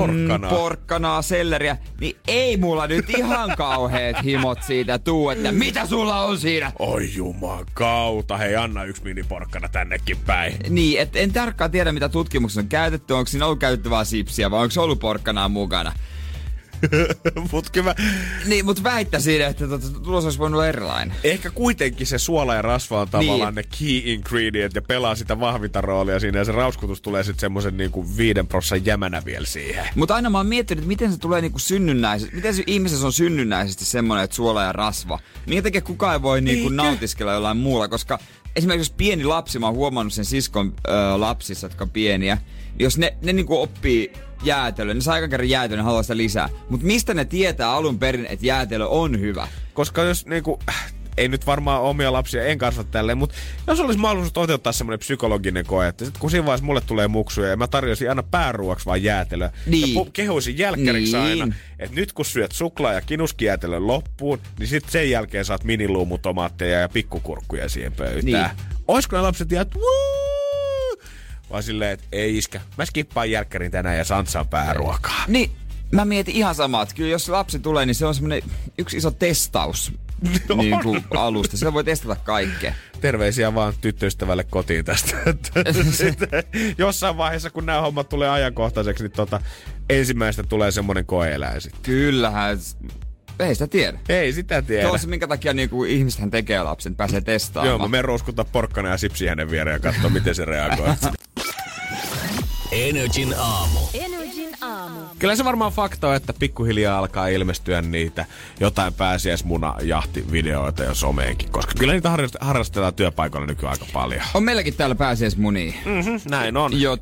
porkkanaa, selleriä, niin ei mulla nyt ihan kauheet himot siitä tuu, että mitä sulla on siinä? Oi jumakauta, hei anna yksi miniporkkana tännekin päin. Niin, et en tarkkaan tiedä mitä tutkimuksessa on käytetty, onko siinä ollut käytettävää sipsiä vai onko ollut porkkanaa mukana. Niin, mut väittäisin, että tulos olisi voinut olla erilainen. Ehkä kuitenkin se suola ja rasva on tavallaan niin. Ne key ingredient ja pelaa sitä vahvinta roolia siinä ja se rauskutus tulee sitten semmoisen niinku 5% jämänä vielä siihen. Mutta aina mä oon miettinyt, miten se tulee niinku synnynnäisesti, miten se ihmisessä on synnynnäisesti semmoinen, että suola ja rasva. Minkä takia kukaan ei voi niinku nautiskella jollain muulla, koska esimerkiksi pieni lapsi, mä oon huomannut sen siskon lapsissa, jotka on pieniä, jos ne niinku oppii jäätelö. Ne saa aika kerran jäätelö, ne haluaa sitä lisää. Mutta mistä ne tietää alun perin, että jäätelö on hyvä? Koska jos niinku, ei nyt varmaan omia lapsia en kasva tälleen, mutta jos olisi mahdollisuus toteuttaa semmoinen psykologinen koe, että kun siinä vaiheessa mulle tulee muksuja ja mä tarjoisin aina pääruuaksi vaan jäätelöä. Niin. Ja kehoisin jälkkäriksi aina, että nyt kun syöt suklaa ja kinuskijäätelön loppuun, niin sitten sen jälkeen saat miniluumutomaatteja ja pikkukurkkuja siihen pöytään. Niin. Olisiko ne lapset jäät? Vaan silleen, että ei iskä. Mä skippaan järkkärin tänään ja santsaan pääruokaa. Niin, mä mietin ihan samaa. Kyllä jos lapsi tulee, niin se on semmoinen yksi iso testaus niin kuin alusta. Sillä voi testata kaikkea. Terveisiä vaan tyttöystävälle kotiin tästä. Jossain vaiheessa, kun nämä hommat tulee ajankohtaiseksi, niin ensimmäistä tulee semmoinen koe-eläin sitten. Kyllähän. Ei sitä tiedä. Ei sitä tiedä. Se on se, minkä takia niinku ihmisethän tekee lapsen, pääsee testaamaan. Joo, mä menen rouskuntaa porkkana ja sipsi hänen viereen ja katsoa, miten se reagoi. NRJ:n aamu. Kyllä se varmaan fakta on, että pikkuhiljaa alkaa ilmestyä niitä jotain pääsiäismunajahtivideoita jo someenkin, koska kyllä niitä harrastellaan työpaikoilla nykyään aika paljon. On meilläkin täällä pääsiäismunia. Mm-hmm, näin on. Jo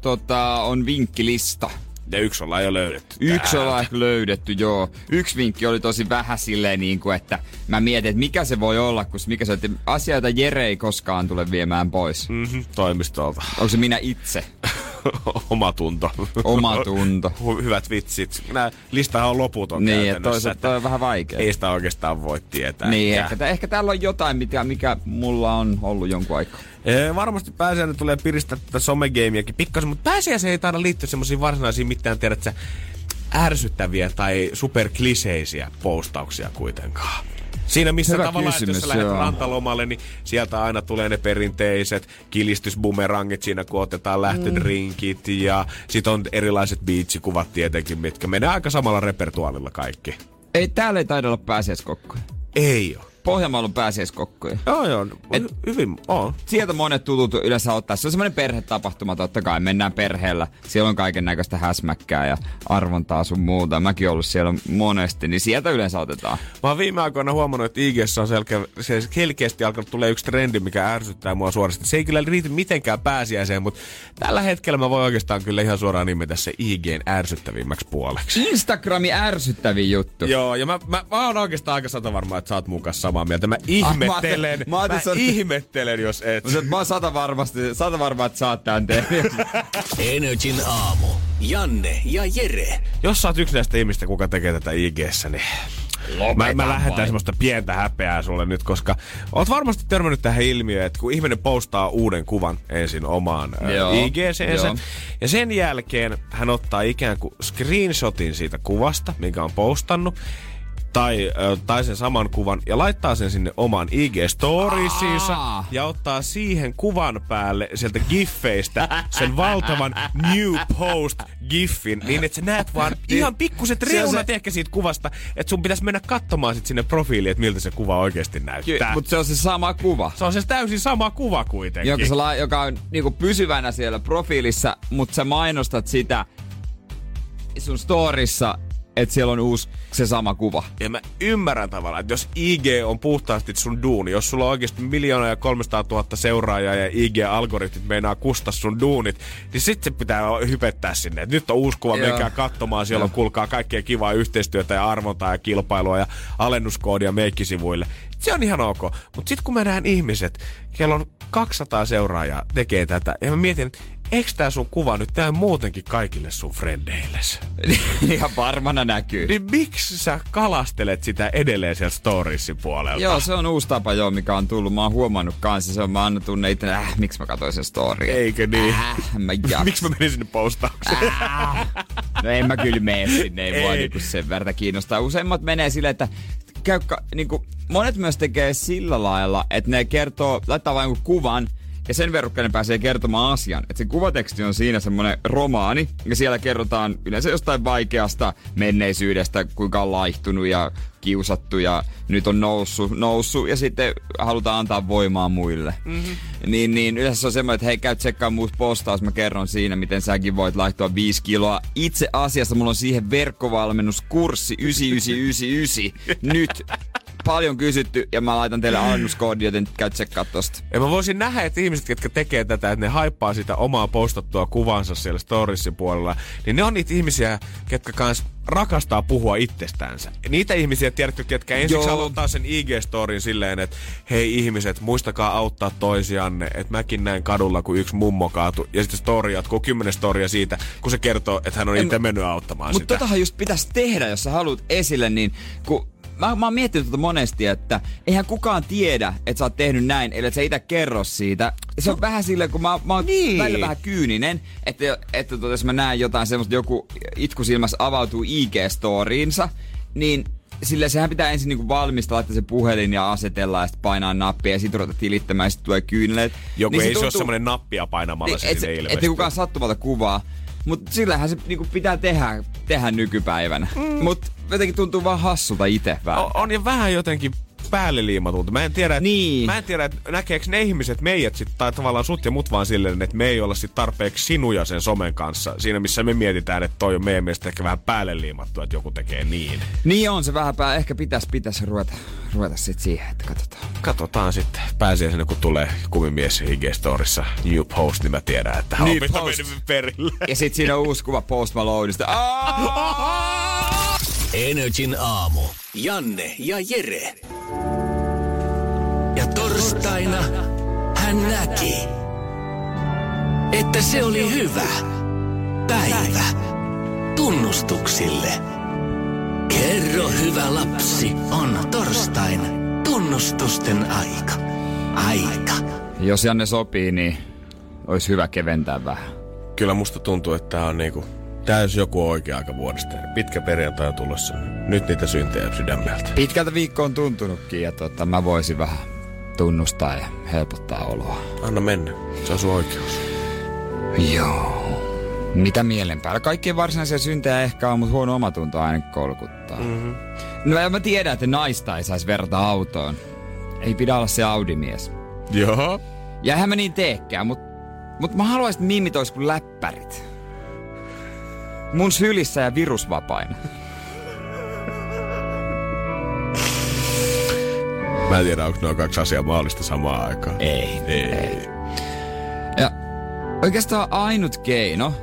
on vinkkilista. Ja yksi ollaan jo löydetty. Yksi ollaan ehkä löydetty, joo. Yksi vinkki oli tosi vähän silleen niin kuin, että mä mietin, että mikä se voi olla, kun mikä se on asia, jota Jere ei koskaan tule viemään pois. Mm-hmm, toimistolta. Onko se minä itse? Omatunto. Hyvät vitsit. Listahan on loputon niin, käytännössä. Niin, on vähän vaikea. Ei sitä oikeastaan voi tietää. Niin, ehkä täällä on jotain, mikä mulla on ollut jonkun aikaa. Varmasti pääsiäinen tulee piristää tätä somegameäkin pikkasen, mutta pääsiäiseen ei taida liittyä semmoisiin varsinaisiin mitään tiedätkö ärsyttäviä tai superkliseisiä postauksia kuitenkaan. Siinä missä hyvä tavallaan, kysymys, että jos lähdet rantalomalle, niin sieltä aina tulee ne perinteiset kilistysbumerangit siinä, kun otetaan lähtödrinkit ja sit on erilaiset biitsikuvat tietenkin, mitkä menee aika samalla repertuaalilla kaikki. Ei, täällä ei taida olla pääsiäiskokkoja. Ei oo. Pohjanmaalun pääsiäiskokkoja. Joo, hyvin on. Sieltä monet tutut yleensä ottaa. Se on semmoinen perhetapahtuma totta kai. Mennään perheellä. Siellä on kaiken näköistä häsmäkkää ja arvontaa sun muuta. Mäkin ollut siellä monesti, niin sieltä yleensä otetaan. Mä oon viime aikoina huomannut, että IG:ssä on selkeästi alkanut tulee yksi trendi, mikä ärsyttää mua suorasti. Se ei kyllä riity mitenkään pääsiäiseen, mutta tällä hetkellä mä voin oikeastaan kyllä ihan suoraan nimetä se IG:n ärsyttävimmäksi puoleksi. Instagramin ärsyttävin juttu. Joo, ja mä oon oikeastaan aika satavarma, että sä oot mukassa. Mä ihmettelen, jos et. Mä oon sata varma, että saat tän tehdä. NRJ:n aamu. Janne ja Jere. Jos sä oot yksi näistä ihmistä, kuka tekee tätä IG:ssä, niin mä lähetän semmoista pientä häpeää sulle nyt, koska oot varmasti törmännyt tähän ilmiöön, että kun ihminen postaa uuden kuvan ensin omaan IG:seensä, ja sen jälkeen hän ottaa ikään kuin screenshotin siitä kuvasta, minkä on postannut, tai sen saman kuvan ja laittaa sen sinne omaan IG-storiesiinsa ja ottaa siihen kuvan päälle sieltä giffeistä sen valtavan new post giffin, niin että sä näet vaan ihan pikkuset reunat ehkä siitä kuvasta, että sun pitäisi mennä katsomaan sit sinne profiiliin, että miltä se kuva oikeasti näyttää. Mutta se on se sama kuva. Se on se täysin sama kuva kuitenkin. Joka on niinku pysyvänä siellä profiilissa, mutta sä mainostat sitä sun storissa, että siellä on uusi se sama kuva. Ja mä ymmärrän tavallaan, että jos IG on puhtaasti sun duuni, jos sulla on oikeasti 1,300,000 seuraajaa ja IG-algoritmit meinaa kustaa sun duunit, niin sit se pitää hypettää sinne. Et nyt on uusi kuva, menkää katsomaan, siellä on kuulkaa kaikkea kivaa yhteistyötä ja arvontaa ja kilpailua ja alennuskoodia meikkisivuille. Se on ihan ok. Mut sit kun mä näen ihmiset, kello on 200 seuraajaa tekee tätä, ja mä mietin, että eiks tää sun kuva nyt näin muutenkin kaikille sun frendeilles? Ihan varmana näkyy. Niin miksi sä kalastelet sitä edelleen siellä storiesin puolelta? Joo, se on uusi tapa mikä on tullut. Mä oon huomannut kanssa. Se on, mä annan tunne itse, miksi mä katsoin sen storyin. Eikö niin? Miksi mä menin sinne postaukseen? No en mä kyllä mene sinne, ei mua niinku sen verta kiinnostaa. Useimmat menee silleen, että niinku, monet myös tekee sillä lailla, että ne laittaa vain kuvan, ja sen verran ne pääsee kertomaan asian. Että se kuvateksti on siinä semmoinen romaani, ja siellä kerrotaan yleensä jostain vaikeasta menneisyydestä, kuinka on laihtunut ja kiusattu ja nyt on noussut ja sitten halutaan antaa voimaa muille. Mm-hmm. Niin yleensä se on semmoinen, että hei, käy tsekkaa muut postaus, mä kerron siinä, miten säkin voit laihtua 5 kiloa. Itse asiassa mulla on siihen verkkovalmennuskurssi 9999 nyt. Paljon kysytty ja mä laitan teille annuskoodi, joten käy tsekkaa tosta. Ja mä voisin nähdä, että ihmiset, ketkä tekee tätä, että ne haippaa sitä omaa postattua kuvansa siellä storiesin puolella, niin ne on niitä ihmisiä, ketkä kans rakastaa puhua itsestänsä. Niitä ihmisiä, tiedätkö, ketkä ensiksi aloittaa sen IG-storin silleen, että hei ihmiset, muistakaa auttaa toisianne, että mäkin näin kadulla, kun yksi mummo kaatui. Ja sitten story jatkuu 10 storia siitä, kun se kertoo, että hän on itse mennyt auttamaan sitä. Mutta totahan just pitäisi tehdä, jos sä haluat esille, niin kun mä oon miettinyt tuota monesti, että eihän kukaan tiedä, että sä oot tehnyt näin, eli et sä ite kerro siitä. Se on vähän silleen, kun mä oon välillä vähän kyyninen, että jos mä näen jotain semmoista, joku itkusilmässä avautuu IG-storiinsa, niin sillä sehän pitää ensin niinku valmistaa, laittaa se puhelin ja asetella ja sitten painaa nappia ja sit ruveta tilittämään ja sit tulee kyyneleet. Joku niin ei se ole semmoinen nappia painamalla, niin, se ilmestyy. Ettei kukaan sattumalta kuvaa. Mutta sillähän se niinku pitää tehdä nykypäivänä. Mm. Mutta jotenkin tuntuu vaan hassulta itse vähän. On ja vähän jotenkin päälle liimatulta. Mä en tiedä, että näkeekö ne ihmiset meidät sit, tai tavallaan sut ja mut vaan silleen, että me ei olla sit tarpeeksi sinuja sen somen kanssa. Siinä missä me mietitään, että toi on meidän mielestä ehkä vähän päälle liimattu, että joku tekee niin. Niin on se vähän päälle. Ehkä pitäisi ruveta sit siihen, että katsotaan. Katsotaan sitten. Pääsiäisenä kun tulee kumimies IG-storissa new post, niin mä tiedän, että hän on pitänyt perille. Ja sit siinä on uusi kuva Post Maloneista. NRJ:n aamu. Janne ja Jere. Ja torstaina hän näki, että se oli hyvä päivä tunnustuksille. Kerro hyvä lapsi, on torstain tunnustusten aika. Jos Janne sopii, niin olisi hyvä keventää vähän. Kyllä musta tuntuu, että tää on niinku täys joku oikea aika vuodesta. Pitkä perjantai on tulossa. Nyt niitä syntejä sydämeltä. Pitkältä viikko on tuntunutkin ja mä voisin vähän tunnustaa ja helpottaa oloa. Anna mennä. Se on sun oikeus. Joo. Mitä mielen päällä? Kaikkien varsinaisia syntejä ehkä on, mutta huono omatunto aina kolkuttaa. Mm-hmm. No mä tiedän, että naista ei saisi verrata autoon. ei pidä olla se Audi-mies. Joo. Ja eihän mä niin teekään, mut mä haluaisin, että mimmit ois kuin läppärit. Mun sylissä ja virusvapaina. Mä en tiedä, onko nuo kaksi asiaa mahdollista samaan aikaan. Ei. Ja oikeastaan ainut keino,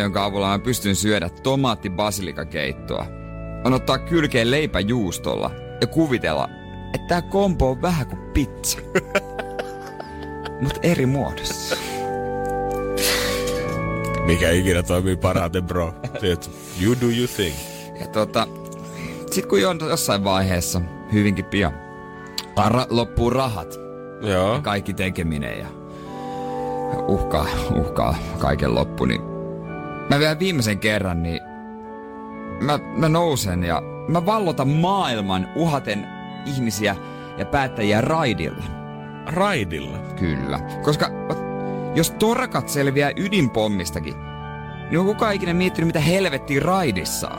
jonka avulla mä pystyn syödä tomaatti-basilikakeittoa, on ottaa kylkeen leipä juustolla ja kuvitella, että tää kompo on vähän kuin pizza. Mut eri muodossa. Mikä ikinä toimii parhaiten, bro. You do you thing. Ja sit kun on jossain vaiheessa, hyvinkin pian, loppuu rahat. Joo. Ja kaikki tekeminen ja uhkaa kaiken loppu, niin mä vielä viimeisen kerran, niin mä nousen ja mä vallotan maailman uhaten ihmisiä ja päättäjiä raidilla. Raidilla? Kyllä. Koska jos torakat selviää ydinpommistakin, niin on kukaan ikinä miettinyt, mitä helvettiä raidissa on.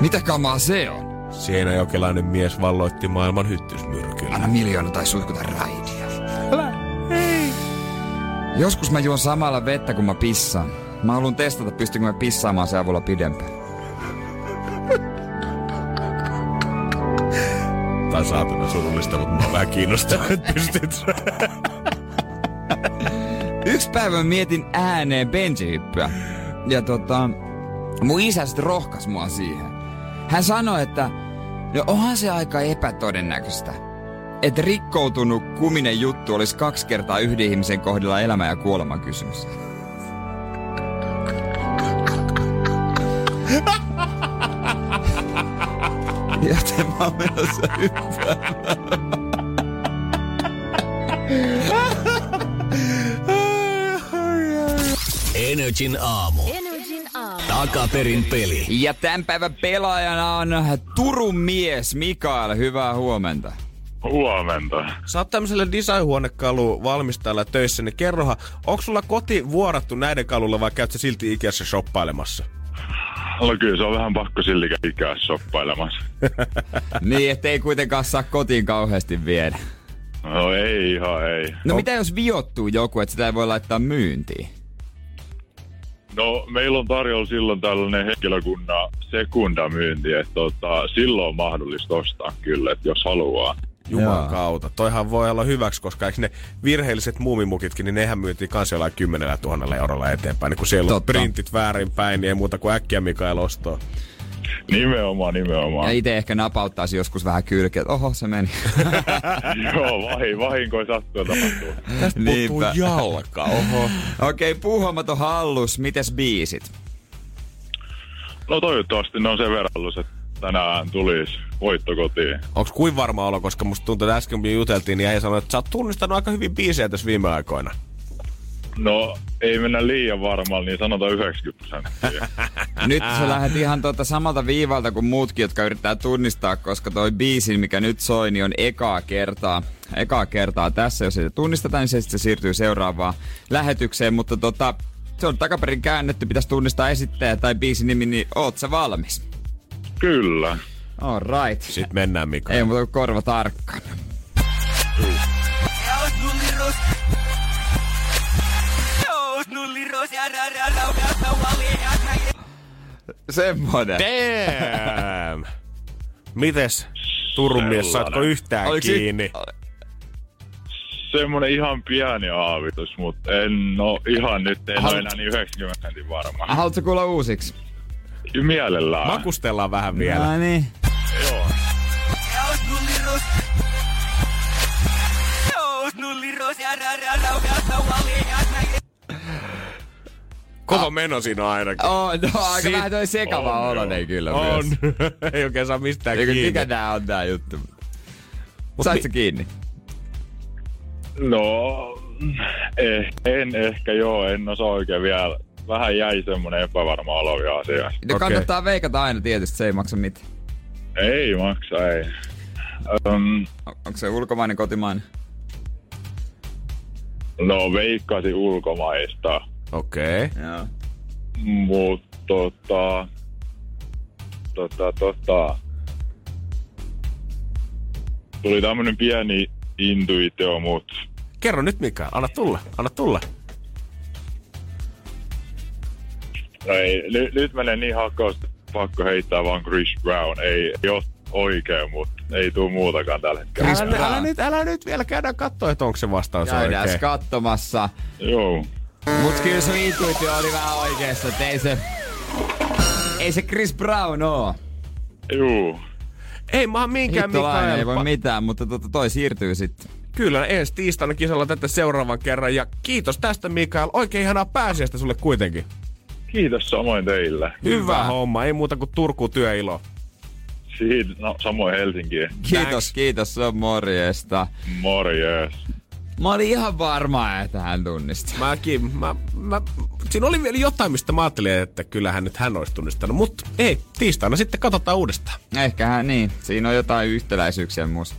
Mitä kamaa se on? Seinäjokelainen mies valloitti maailman hyttysmyrkyllä. Anna miljoona tai suihkuta raidia. Älä, ei. Joskus mä juon samalla vettä, kun mä pissaan. Mä haluun testata, pystynkö mä pissaamaan sen avulla pidempään. Tai saatana surullista, mutta mä vähän kiinnostaa, että pystyt. Yksi päivä mietin ääneen benchihyppyä. Ja mun isä sitten rohkas mua siihen. Hän sanoi, että no onhan se aika epätodennäköistä, että rikkoutunut kuminen juttu olisi 2 kertaa yhden ihmisen kohdalla elämä ja kuolema kysymys. Joten mä oon menossa hyppäämään. NRJ:n aamu. Takaperin peli. Ja tämän päivän pelaajana on Turun mies Mikael. Hyvää huomenta. Huomenta. Sä oot tämmöisellä design-huonekalu valmistajalla töissä, niin kerrohan, onko sulla koti vuorattu näiden kalulla vai käyt sä silti Ikeassa shoppailemassa? No kyllä, se on vähän pakko silti Ikeassa shoppailemassa. Niin, ettei kuitenkaan saa kotiin kauheasti viedä. No ei ihan, ei. No mitä jos viottuu joku, että sitä ei voi laittaa myyntiin? No, meillä on tarjolla silloin tällainen henkilökunnan sekundamyynti, että silloin on mahdollista ostaa kyllä, että jos haluaa. Juman kautta. Toihan voi olla hyväksi, koska eikö ne virheelliset muumimukitkin, niin nehän myyntiin kans jollain 10 000 eurolla eteenpäin. Niin kun siellä on printit väärinpäin, niin ei muuta kuin äkkiä Mikael ostaa. Nimenomaan. Ja itse ehkä napauttaisi joskus vähän kylkeä, että oho, se meni. Joo, vahinko sattuu tapahtuu. Tästä puuttuu jalka, oho. Okei, puuhamaton hallus, mites biisit? No toivottavasti ne on sen verran hallus, että tänään tulisi voitto kotiin. Onks kuin varma olo, koska musta tuntuu, että äsken juteltiin, niin äijä sanoi, että sä oot tunnistanut aika hyvin biisejä tässä viime aikoina. No, ei mennä liian varmaan, niin sanotaan 90%. Nyt sä lähdet ihan samalta viivalta kuin muutkin, jotka yrittää tunnistaa, koska toi biisi, mikä nyt soi, niin on ekaa kertaa tässä. Jos ei tunnisteta, niin se siirtyy seuraavaan lähetykseen, mutta se on takaperin käännetty, pitäisi tunnistaa esittäjä tai biisin nimi, niin oot sä valmis? Kyllä. All right. Sitten mennään, Mika. Ei muuta kuin korva tarkkana. Semmoinen. Damn! Mites Turun mies, saatko yhtään oliko kiinni? Semmonen ihan pieni aavitus, mutta en oo ihan nyt, en oo enää niin 90% varma. Haluatko kuulla uusiksi? Mielellään. Makustellaan vähän vielä. No niin. Joo. Kova meno siinä ainakin. No, aika vähän toi sekava oloinen kyllä on. Myös. Ei oikein saa mistään kiinni. Mikä nää on tää juttu? Sait sä kiinni? No, en osaa oikein vielä. Vähän jäi semmonen epävarma olo vielä asiassa. No kannattaa veikata aina tietysti, se ei maksa mitään. Ei maksa, ei. Onko se ulkomainen, kotimainen? No, veikkasin ulkomaista. Okei. Joo. Mut Tuli tämmönen pieni intuitio, mutta... Kerro nyt mikä, anna tulla. No ei, nyt menee niin hakkausta, pakko heittää vaan Chris Brown. Ei ole oikein, mutta ei tuu muutakaan tällä hetkellä. Älä nyt vielä käydään katsoa, että onko se vastaus oikein. Käydään katsomassa. Joo. Mut kyllä sun intuitio oli vähän oikeassa, et ei se Chris Brown oo. Joo. Ei mä oon minkään Mikael. Ei voi mitään, mutta toi siirtyy sitten. Kyllä, ensi tiistaina kisalla tätä seuraavan kerran. Ja kiitos tästä Mikael, oikein ihanaa pääsiäistä sulle kuitenkin. Kiitos samoin teille. Hyvä homma, ei muuta kuin Turkuun työilo. Siitä, no samoin Helsinkiin. Kiitos, se on morjesta. Morjes. Mä olin ihan varma, että hän tunnisti. Mäkin. Siinä oli vielä jotain, mistä mä ajattelin, että kyllähän nyt hän olisi tunnistanut. Mutta ei, tiistaina sitten katsotaan uudestaan. Ehkähän niin. Siinä on jotain yhtäläisyyksiä musta.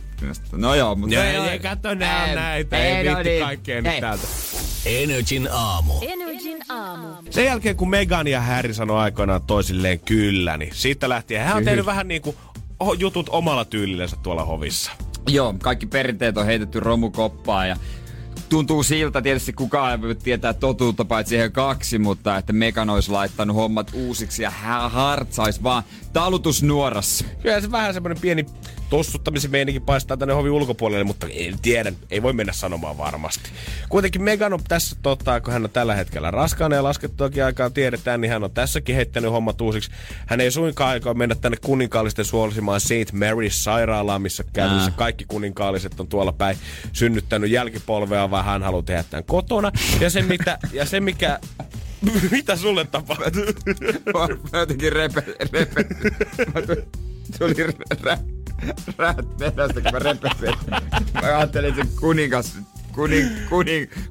No joo, mutta... Ei, kato nää näitä. Ei viitti niin. Kaikkea nyt täältä. NRJ:n aamu. Sen jälkeen, kun Megan ja Harry sanoi aikoinaan toisilleen kyllä, niin siitä lähtien hän on tehnyt vähän niin kuin jutut omalla tyylillensä tuolla hovissa. Joo, kaikki perinteet on heitetty romukoppaan ja tuntuu siltä, tietysti kukaan ei tietää totuutta paitsi ihan kaksi, mutta että Megan olisi laittanut hommat uusiksi ja hartsaisi vaan talutusnuorassa. Kyllä se vähän semmoinen pieni tossuttamisen meininki paistaa tänne hovin ulkopuolelle, mutta en tiedä, ei voi mennä sanomaan varmasti. Kuitenkin Megan on tässä, kun hän on tällä hetkellä raskaana ja laskettuakin aikaa tiedetään, niin hän on tässäkin heittänyt hommat uusiksi. Hän ei suinkaan aikaa mennä tänne kuninkaallisten suolisimaan St. Mary's sairaalaan, missä käytännössä kaikki kuninkaalliset on tuolla päin synnyttänyt jälkipolvea, vaan hän haluaa tehdä tämän kotona. Ja se mikä... Mitä sulle tapahtui? Mä jotenkin Mä ajattelin, että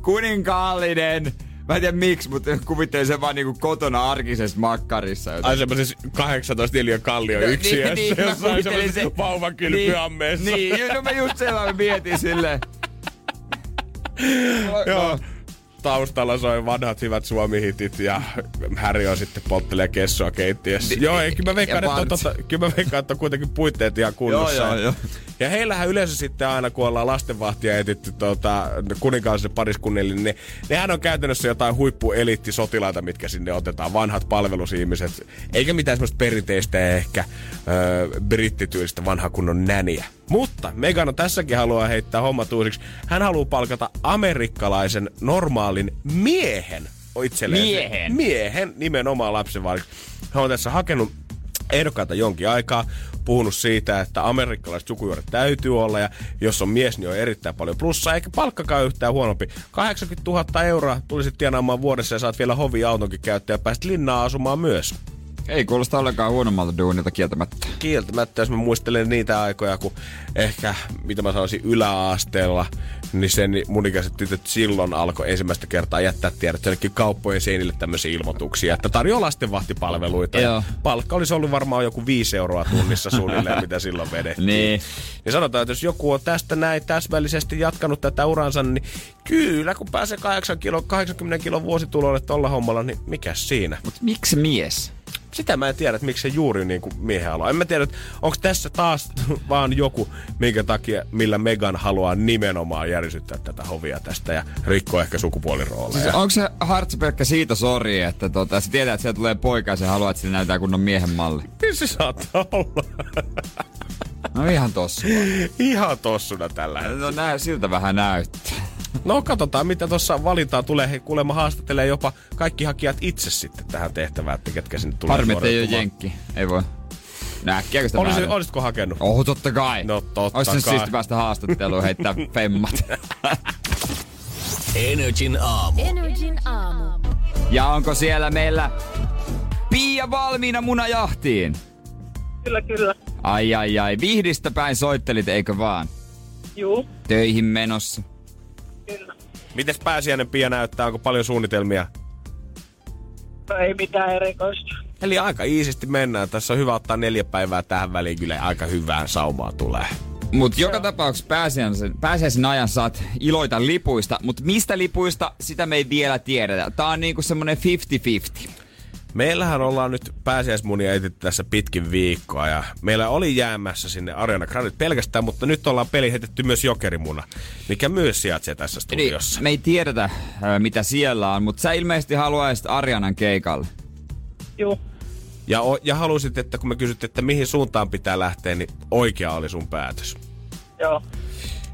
kuninkaallinen. Mä en tiedä miksi, mutta kuvittelin sen vaan niinku kotona arkisessa makkarissa. Joten... Ai semmoisessa 18 neliön kallio yksiössä, jossa on semmoisessa vauvakylpyammeessa. Niin, no mä just sellainen mietin silleen. Joo. Taustalla soi vanhat hyvät suomihitit ja Harry on sitten polttelee kessoa keittiössä. Joo, kyllä mä veikkaan, että on kuitenkin puitteet ihan kunnossa. Joo. Ja heillähän yleensä sitten aina, kun ollaan lastenvahtia etitty kuninkaallisen pariskunnille, niin nehän on käytännössä jotain huippueliittisotilaita, mitkä sinne otetaan. Vanhat palvelusihmiset, eikä mitään semmoista perinteistä ehkä brittityylistä vanha kunnon näniä. Mutta Megan tässäkin haluaa heittää hommat uusiksi. Hän haluaa palkata amerikkalaisen normaalin miehen itselleen. Miehen nimenomaan lapsenvaariksi. Hän on tässä hakenut ehdokkaita jonkin aikaa, puhunut siitä, että amerikkalaiset sukujuuret täytyy olla ja jos on mies, niin on erittäin paljon plussaa, eikä palkkakaan yhtään huonompi. 80 000 euroa tulisit tienaamaan vuodessa ja saat vielä hoviautonkin käyttää ja pääsit linnaan asumaan myös. Ei kuulosta ollenkaan huonommalta duunilta kieltämättä. Kieltämättä, jos mä muistelen niitä aikoja, kun ehkä, mitä mä sanoisin, yläasteella, niin sen mun ikäiset tytöt silloin alkoi ensimmäistä kertaa jättää tiedot jonnekin kauppojen seinille tämmöisiä ilmoituksia, että tarjoaa lastenvahtipalveluita. Ja palkka olisi ollut varmaan joku 5 euroa tunnissa suunnilleen, mitä silloin vedettiin. Niin sanotaan, että jos joku on tästä näin täsmällisesti jatkanut tätä uransa, niin kyllä, kun pääsee 80 kilon vuositulolle tolla hommalla, niin mikäs siinä? Mutta miksi mies? Sitä mä en tiedä, että miksi se juuri niin kuin miehen haluaa. En mä tiedä, että onko tässä taas vaan joku, minkä takia, millä Megan haluaa nimenomaan järisyttää tätä hovia tästä ja rikkoa ehkä sukupuolirooleja. Siis onko se hartsi pelkkä siitä sori, että se tietää, että siellä tulee poika ja se haluaa, että sillä näyttää kunnon miehen malli? Se saattaa olla. No ihan tossuna. Ihan tossuna tällä hetkellä. No siltä vähän näyttää. No katsotaan, mitä tuossa valintaa tulee. He kuulemma haastattelee jopa kaikki hakijat itse sitten tähän tehtävään, että ketkä sinne tulee. Harmi, ettei ole jenkki. Ei voi. Nääkkiäkö sitä määrin? Olisitko hakenut? Oho, totta kai. No totta kai. Olis siisti päästä haastatteluun heittää femmat. NRJ:n aamu. Ja onko siellä meillä Pia valmiina munajahtiin? Kyllä. Ai. Vihdistä päin soittelit, eikö vaan? Juu. Töihin menossa. Kyllä. Mites pääsiäinen Pia näyttää? Onko paljon suunnitelmia? No ei mitään erikoista. Eli aika iisisti mennään. Tässä on hyvä ottaa 4 päivää tähän väliin. Kyllä aika hyvää saumaa tulee. Mut joka tapauksessa pääsiäisen ajan saat iloita lipuista. Mut mistä lipuista? Sitä me ei vielä tiedetä. Tää on niinku semmonen 50-50. Meillähän ollaan nyt pääsiäismunia etitty tässä pitkin viikkoa ja meillä oli jäämässä sinne Ariana Grande pelkästään, mutta nyt ollaan peli heitetty myös jokerimuna, mikä myös sijaitsee tässä studiossa. Eli me ei tiedetä, mitä siellä on, mutta sä ilmeisesti haluaisit Arianan keikalle. Joo. Ja halusit, että kun me kysyttiin, että mihin suuntaan pitää lähteä, niin oikea oli sun päätös. Joo.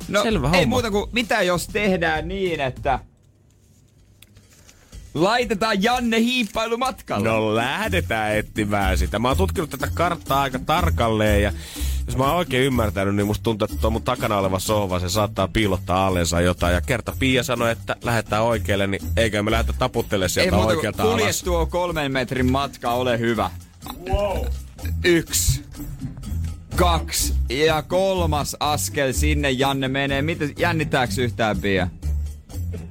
No, selvä homma. Ei muuta kuin, mitä jos tehdään niin, että laitetaan Janne hiippailumatkalle? No lähdetään etsimään sitä. Mä oon tutkinut tätä karttaa aika tarkalleen ja jos mä oon oikein ymmärtänyt, niin musta tuntuu, että tuo mun takana oleva sohva, se saattaa piilottaa alleensa jotain. Ja kerta Pia sanoi, että lähdetään oikealle, niin eikä me lähdetä taputtelemaan sieltä oikealta alas. Ei kulje tuo 3 metrin matka, ole hyvä. Wow. 1, 2 ja 3 askel sinne Janne menee. Miten, jännittääks yhtään Pia?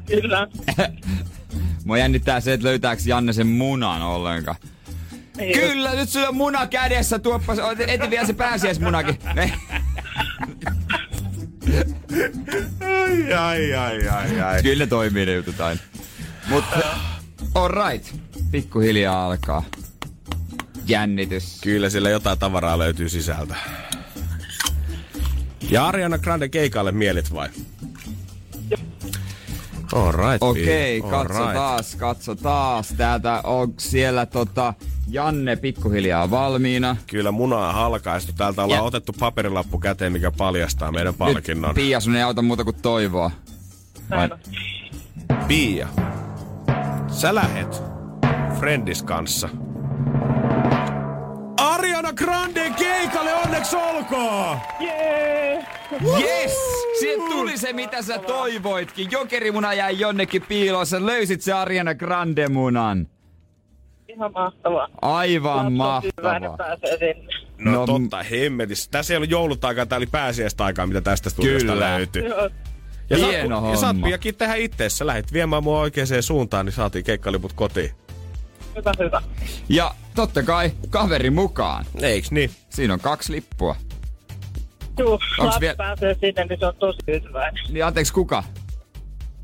Kyllä. Mua jännittää se, että löytääks Janne sen munan ollenkaan. Ei. Kyllä, nyt sulla on muna kädessä, tuoppa se, eti vielä se pääsiäismunakin. Ai. Kyllä toimii ne jutut aina. Mutta all right, pikkuhiljaa alkaa jännitys. Kyllä sillä jotain tavaraa löytyy sisältä. Ja Ariana Grande keikalle mielit vai? All right, okei, okay, katso taas. Täältä on siellä Janne pikkuhiljaa valmiina. Kyllä munaa halkaistu. Täältä ollaan otettu paperilappu käteen, mikä paljastaa meidän palkinnon. Nyt Pia, sun ei auta muuta kuin toivoa. Pia, sä lähet Friendis kanssa Ariana Grande keikalle, onneksi olkoon! Yeah. Yes! Sieltä tuli se, mitä sä toivoitkin. Jokerimuna jäi jonnekin piiloon. Sä löysit se Ariana Grande-munan. Ihan mahtavaa. Aivan mahtavaa. No totta, hemmetissä. Tässä ei ollut joulutaikaa, tää oli pääsiäistä aikaa, mitä tästä studiosta löytyi. Joo. Ja hieno homma. Ja saat Piakin tehdä itse. Sä lähdet viemään mua oikeaan suuntaan, niin saatiin keikkaliput kotiin. Hyvä. Ja totta kai kaveri mukaan. Eiks niin? Siinä on 2 lippua. Juu, lapsi pääsee sinne, niin se on tosi hyväinen. Niin anteeksi, kuka?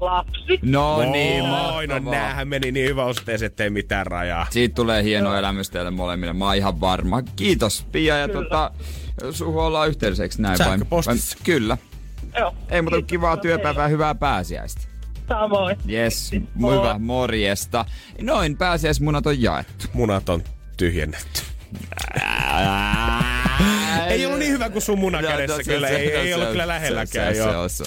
Lapsi. No niin, mahtavaa. No näähän meni niin hyvä osteeseen, ettei mitään rajaa. Siitä tulee hieno elämys teille molemmille, mä oon ihan varma. Kiitos Pia ja suhu ollaan yhteydessä, näin vai? Sähköpostissa. Kyllä. Joo. Ei muuta kuin kivaa työpäivää, hyvää pääsiäistä. Samoin. Jes, hyvä, morjesta. Noin, pääsiäismunat on jaettu. Munat on tyhjennetty. Ei ollut niin hyvä kuin sun muna kädessä, kyllä. Ei ollut kyllä lähelläkään.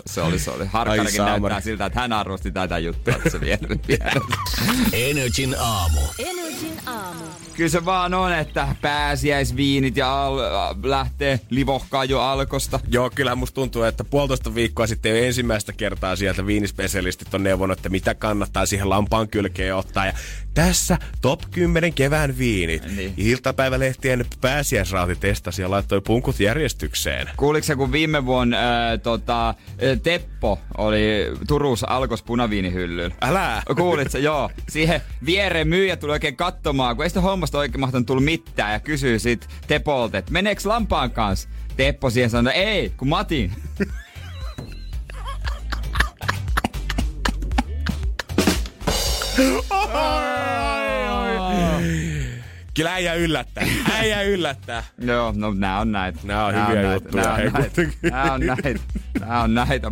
Se oli. Harkkarakin näyttää siltä, että hän arvosti tätä juttua, että se vieressä. NRJ:n aamu. Kyllä se vaan on, että pääsiäisviinit ja lähtee livohkaa jo Alkosta. Joo, kyllähän musta tuntuu, että 1,5 viikkoa sitten jo ensimmäistä kertaa sieltä viinispesialistit on neuvonut, että mitä kannattaa siihen lampaan kylkeen ottaa. Ja tässä top 10 kevään viinit. Niin. Iltapäivälehtien pääsiäisraati testasi ja laittoi punkut järjestykseen. Kuuliko se, kun viime vuonna Teppo oli Turussa Alkos punaviinihyllyllä? Älä! Kuulitko? Joo. Siihen viereen myyjä tuli oikein katsomaan, kun ei sitä hommasta oikein mahtanut tullut mitään ja kysyy sit Tepolta, että meneekö lampaan kanssa? Teppo siihen sanoi, ei, kun Matin. Kyllä äijä yllättää. Joo, no nää on näitä. Nää on hyviä juttuja,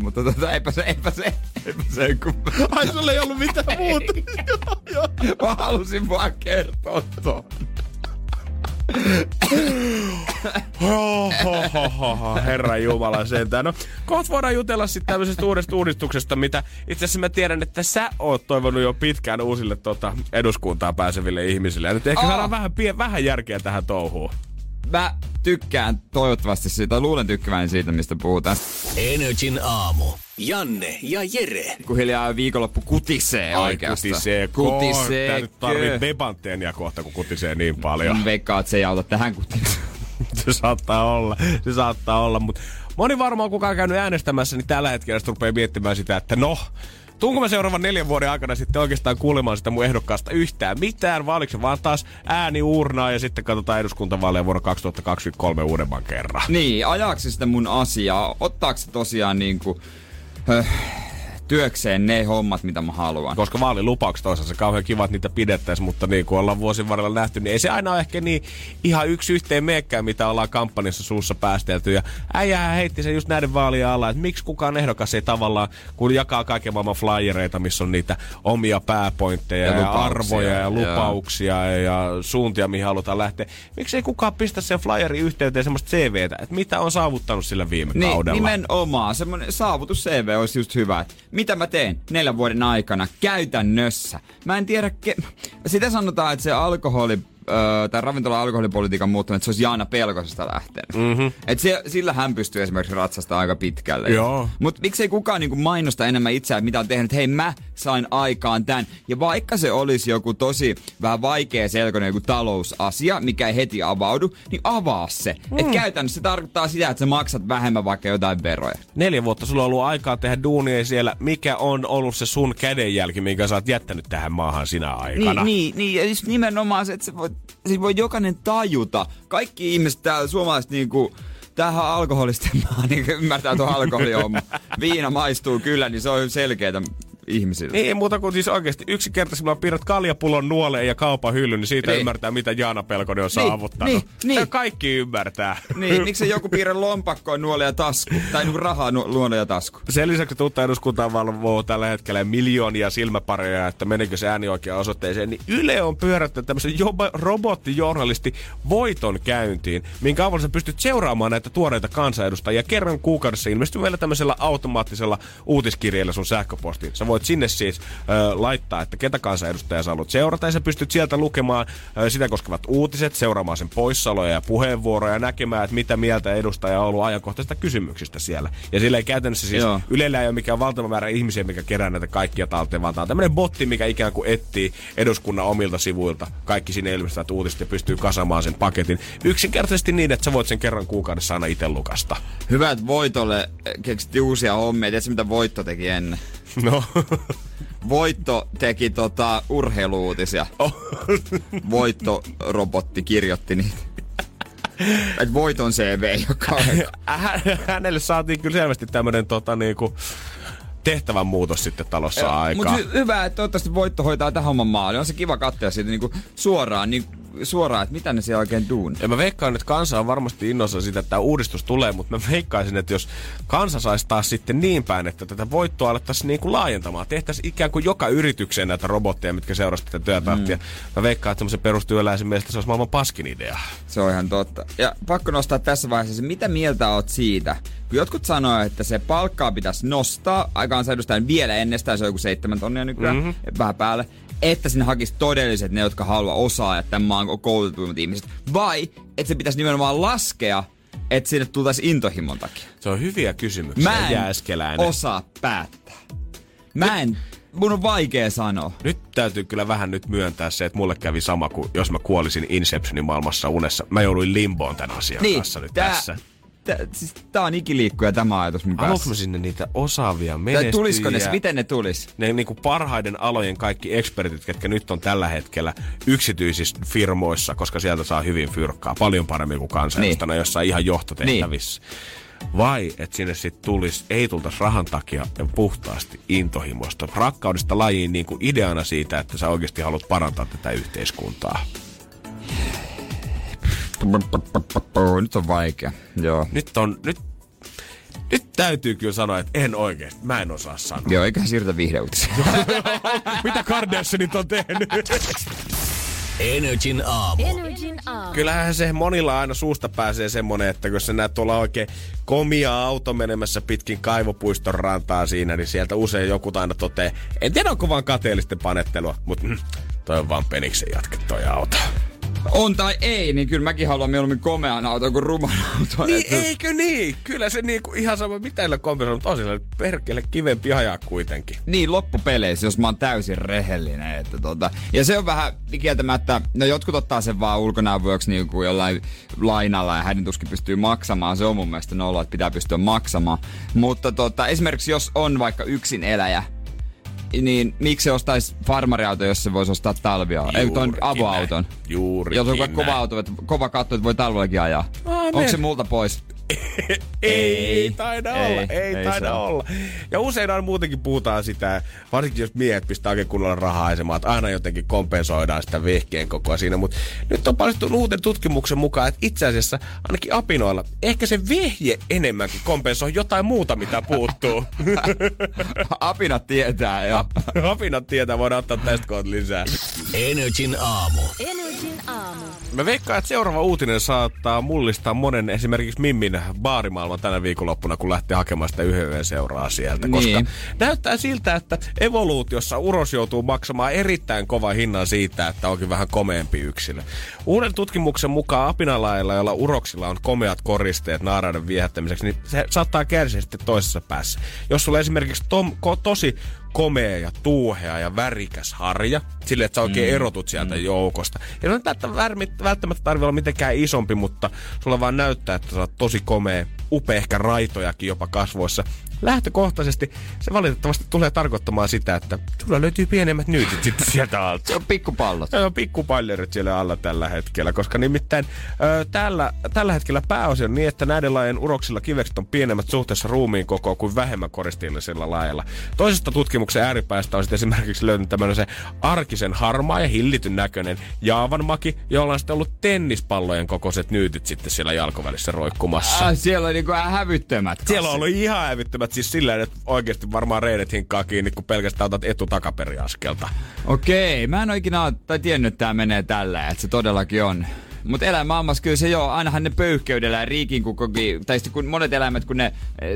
mutta eipä se kummaa. Ai sulle ei ollut mitään muuta. Mä halusin vaan kertoa tuon. Herra Jumala sentään. No, kohta voidaan jutella sitten tämmöisestä uudesta uudistuksesta, mitä itse asiassa mä tiedän, että sä oot toivonut jo pitkään uusille eduskuntaan pääseville ihmisille. Ja nyt ehkä saadaan vähän järkeä tähän touhuun. Mä tykkään toivottavasti siitä, luulen tykkääväni siitä, mistä puhutaan. NRJ:n aamu. Janne ja Jere. Kun hiljaa viikonloppu kutisee oikeastaan. Kutisee. Tää nyt tarvii bebanteenia kohta, kun kutisee niin paljon. Veikkaa, että se ei auta tähän kutiseen. Se saattaa olla, mutta moni varmaan kukaan käynyt äänestämässä, niin tällä hetkellä sitten rupeaa miettimään sitä, että tuunko mä seuraavan 4 vuoden aikana sitten oikeastaan kuulemaan sitä mun ehdokkaasta yhtään mitään, vai oliko se vaan taas ääniurnaa ja sitten katsotaan eduskuntavaaleja vuonna 2023 uudemman kerran? Niin, ajaako se sitä mun asiaa? Ottaako se tosiaan niinku työkseen ne hommat, mitä mä haluan. Koska vaalilupaukset on se kauhean kiva, että niitä pidettäisiin, mutta niin kuin ollaan vuosien varrella nähty, niin ei se aina ole ehkä niin ihan yksi yhteen meekään, mitä ollaan kampanjassa suussa päästelty. Ja äijähän heitti sen just näiden vaalien alla, että miksi kukaan ehdokas ei tavallaan, kun jakaa kaiken maailman flyereita, missä on niitä omia pääpointteja ja arvoja ja lupauksia ja suuntia, mihin halutaan lähteä. Miksi ei kukaan pistä sen flyerin yhteyteen semmoista CVtä, että mitä on saavuttanut sillä viime kaudella? Nimenomaan, semmoinen saavutus-CV olisi just hyvä. Mitä mä teen 4 vuoden aikana käytännössä? Mä en tiedä, sitä sanotaan, että se tai ravintola-alkoholipolitiikan muuttuminen, että se olisi Jaana Pelkosesta lähtenyt. Mm-hmm. Että sillä hän pystyy esimerkiksi ratsastamaan aika pitkälle. Mutta miksei kukaan niinku mainosta enemmän itseään, mitä on tehnyt, että hei mä sain aikaan tämän. Ja vaikka se olisi joku tosi vähän vaikea selkoinen joku talousasia, mikä ei heti avaudu, niin avaa se. Että käytännössä se tarkoittaa sitä, että sä maksat vähemmän vaikka jotain veroja. 4 vuotta sulla on ollut aikaa tehdä duunia siellä. Mikä on ollut se sun kädenjälki, minkä sä oot jättänyt tähän maahan sinä aikana? Niin. Ja nimenomaan se, että se voi jokainen tajuta. Kaikki ihmiset täällä suomalaiset niinku tähän alkoholistemaan niin ymmärtää tuon alkoholihomman. Viina maistuu kyllä, niin se on selkeätä ihmisille. Niin, ei muuta kuin siis oikeesti yksinkertaisilla on piirret kaljapullon nuoleen ja kaupan hyllyn, niin siitä ymmärtää, mitä Jaana Pelkonen on saavuttanut. Kaikki ymmärtää. Niin, miksi joku piirre lompakkoon nuoleen ja tasku? Tai niin rahaa nuoleen ja tasku. Sen lisäksi uutta eduskuntaa valvoo tällä hetkellä miljoonia silmäpareja, että menikö se ääni oikeaan osoitteeseen, niin Yle on pyörättänyt tämmöisen robottijournalisti voiton käyntiin, minkä avulla sä pystyt seuraamaan näitä tuoreita kansanedustajia. Kerran kuukaudessa ilmestyy meillä tämmöisellä automaattisella uutiskirjeellä sun sähköpostiin. Voit sinne siis laittaa, että ketä kansanedustaja sä haluat seurata, ja sä pystyt sieltä lukemaan sitä koskevat uutiset, seuraamaan sen poissaloja ja puheenvuoroja ja näkemään, että mitä mieltä edustaja on ollut ajankohtaisista kysymyksistä siellä. Ja sillä ei käytännössä siis Ylellä ei ole mikään valtava määrä ihmisiä, mikä kerää näitä kaikkia talteen, vaan tämä on tämmöinen botti, mikä ikään kuin etsii eduskunnan omilta sivuilta kaikki sinne ilmestyvät uutiset ja pystyy kasamaan sen paketin. Yksinkertaisesti niin, että sä voit sen kerran kuukaudessa aina itse lukasta. Hyvä, että voitolle keksittiin uusia hommia. Tiedätkö, mitä voitto teki ennen? No. Voitto teki urheilu-uutisia. Voitto-robotti kirjoitti niitä. Et Voiton CV, joka on. Hänelle saatiin kyllä selvästi tämmönen tehtävän muutos sitten talossa aikaa. Mutta hyvä, että toivottavasti Voitto hoitaa tähän homman maaliin. On se kiva katsoa siitä suoraan, että mitä ne siellä oikein duun. Ja mä veikkaan, että kansa on varmasti innossa siitä, että tämä uudistus tulee, mutta mä veikkaisin, että jos kansa saisi taas sitten niin päin, että tätä voittoa alettaisiin niin kuin laajentamaan, tehtäisiin ikään kuin joka yritykseen näitä robotteja, mitkä seurasivat tätä työtahtia. Mä veikkaan, että semmoisen perustyöläisen mielestä se olisi maailman paskin idea. Se on ihan totta. Ja pakko nostaa tässä vaiheessa, mitä mieltä oot siitä? Kun jotkut sanoo, että se palkkaa pitäisi nostaa, kansanedustajan vielä ennestään, se on joku 7 000 nykyään, vähän päälle, että sinne hakisi todelliset ne, jotka haluaa osaa, että tämän maan koulutuimmat ihmiset. Vai, että se pitäisi nimenomaan laskea, että sinne tultaisiin intohimon takia. Se on hyviä kysymyksiä, Jääskeläinen. Mä en osaa päättää. Mun on vaikea sanoa. Nyt täytyy kyllä vähän myöntää se, että mulle kävi sama kuin jos mä kuolisin Inceptionin maailmassa unessa. Mä jouduin limboon tämän asian kanssa nyt tässä. Siis tää on ikiliikkuja tämä ajatus mun päässä. Haluatko sinne niitä osaavia menestyjiä? Tai tulisiko ne, miten ne tulis? Ne niinku parhaiden alojen kaikki ekspertit, ketkä nyt on tällä hetkellä yksityisissä firmoissa, koska sieltä saa hyvin fyrkkaa. Paljon paremmin kuin kansanedustajana, jossa on ihan johtotehtävissä. Niin. Vai, että sinne sit ei tultaisi rahan takia ja puhtaasti intohimosta. Rakkaudesta lajiin niinku ideana siitä, että sä oikeasti haluat parantaa tätä yhteiskuntaa. Nyt on vaikea. Joo. Nyt täytyy kyllä sanoa, että en oikeesti. Mä en osaa sanoa. Joo, eikä siirrytä viihdeuutisia. Mitä Kardashianit on tehnyt? NRJ:n aamu. Kyllähän se monilla aina suusta pääsee semmonen, että kun sä näet tuolla oikein komia auto menemässä pitkin kaivopuiston rantaa siinä, niin sieltä usein joku aina toteaa, en tiedä onko vaan kateellisten panettelua, mutta toi on vaan peniksen jatke toi auto. On tai ei, niin kyllä mäkin haluan mieluummin komean auton kuin ruman auton. Niin eikö niin? Kyllä se niinku ihan sama, mitä ei ole kompensoinut, mutta on sillä perkele kivempi ajaa kuitenkin. Niin, loppupeleissä, jos mä oon täysin rehellinen. Että ja se on vähän kieltämättä, no jotkut ottaa sen vaan ulkonäövuoksi niin kuin jollain lainalla ja hänen tuskin pystyy maksamaan. Se on mun mielestä nolo, että pitää pystyä maksamaan. Mutta esimerkiksi jos on vaikka yksin eläjä, niin miksi ostaisi farmariauto, jos se voisi ostaa talviauto? Ei, tuon avoauton. Juurikin näin. Kova katto, että voi talvellakin ajaa. Onko se multa pois? Ei taida olla. Ja usein on muutenkin puhutaan sitä, varsinkin jos miehet pistää oikein kunnolla rahaa ja että aina jotenkin kompensoidaan sitä vehkeen kokoa siinä. Mutta nyt on paljastunut uuden tutkimuksen mukaan, että itse asiassa ainakin apinoilla ehkä se vehje enemmänkin kompensoi jotain muuta, mitä puuttuu. Apinat tietää, joo. Apinat tietää, voidaan ottaa tästä kohta lisää. NRJ:n aamu. Mä veikkaan, että seuraava uutinen saattaa mullistaa monen esimerkiksi Mimmin baarimaailman tänä viikonloppuna, kun lähtee hakemaan sitä yhden seuraa sieltä. Koska näyttää siltä, että evoluutiossa uros joutuu maksamaan erittäin kovan hinnan siitä, että onkin vähän komeempi yksilö. Uuden tutkimuksen mukaan apinalailla, joilla uroksilla on komeat koristeet naaraiden viehättämiseksi, niin se saattaa kärsiä sitten toisessa päässä. Jos sulla esimerkiksi tosi komea ja tuuhea ja värikäs harja, silleen, että sä oikein erotut sieltä joukosta. Ja on tätä välttämättä tarvitse olla mitenkään isompi, mutta sulla vaan näyttää, että sä oot tosi komea, upea, ehkä raitojakin jopa kasvoissa. Lähtökohtaisesti se valitettavasti tulee tarkoittamaan sitä, että sulla löytyy pienemmät nyytit sitten sieltä alta. Se on pikkupallot. Se on pikkupallerit siellä alla tällä hetkellä, koska nimittäin tällä hetkellä pääosin on niin, että näiden lajien uroksilla kivekset on pienemmät suhteessa ruumiin kokoon kuin vähemmän koristillisilla lajeilla. Toisesta tutkimuksen ääripäästä on sitten esimerkiksi löytynyt tämmöinen se arkisen harmaa ja hillityn näköinen jaavanmaki, jolla on sitten ollut tennispallojen kokoiset nyytit sitten siellä jalkovälissä roikkumassa. Siellä on niinku hävyttömät. Siellä on ollut ihan hävyttömät. Siis sillä tavalla, että oikeasti varmaan reidet hinkkaa kiinni, kun pelkästään otat etu-takaperiaskelta. Okei, mä en ole ikinä tiennyt, että tää menee tällä, että se todellakin on. Mutta eläinmaailmassa kyllä se joo, ainahan ne pöyhkeydellä ja riikin, kun monet eläimet, kun ne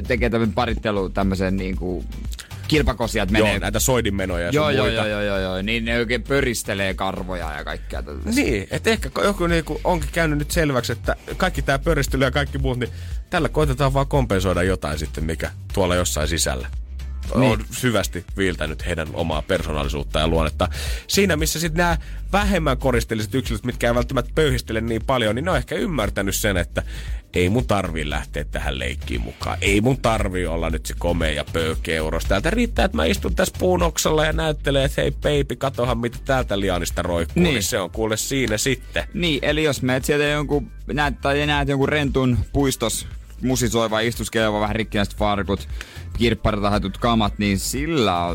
tekee tämmöinen parittelu tämmöisen niinku kilpakosijat menee. Joo, näitä soidinmenoja ja sun muita. Joo. Niin ne oikein pöristelee karvoja ja kaikkea. Niin, että ehkä joku niinku onkin käynyt nyt selväksi, että kaikki tää pöristely ja kaikki muut, niin tällä koitetaan vaan kompensoida jotain sitten, mikä tuolla jossain sisällä on syvästi viiltänyt heidän omaa persoonallisuutta ja luonnetta. Siinä, missä sitten nämä vähemmän koristelliset yksilöt, mitkä ei välttämättä pöyhistele niin paljon, niin ne on ehkä ymmärtänyt sen, että ei mun tarvii lähteä tähän leikkiin mukaan. Ei mun tarvii olla nyt se komea ja pöykeä uros. Täältä riittää, että mä istun tässä puun oksalla ja näyttelen, että hei baby, katohan mitä täältä lianista roikkuu. Niin se on kuule siinä sitten. Niin, eli jos menet sieltä jonkun, näet jonkun rentun puistos, musisoiva, istuskeleva, vähän rikkinäiset farkut, kirpparitahatut kamat, niin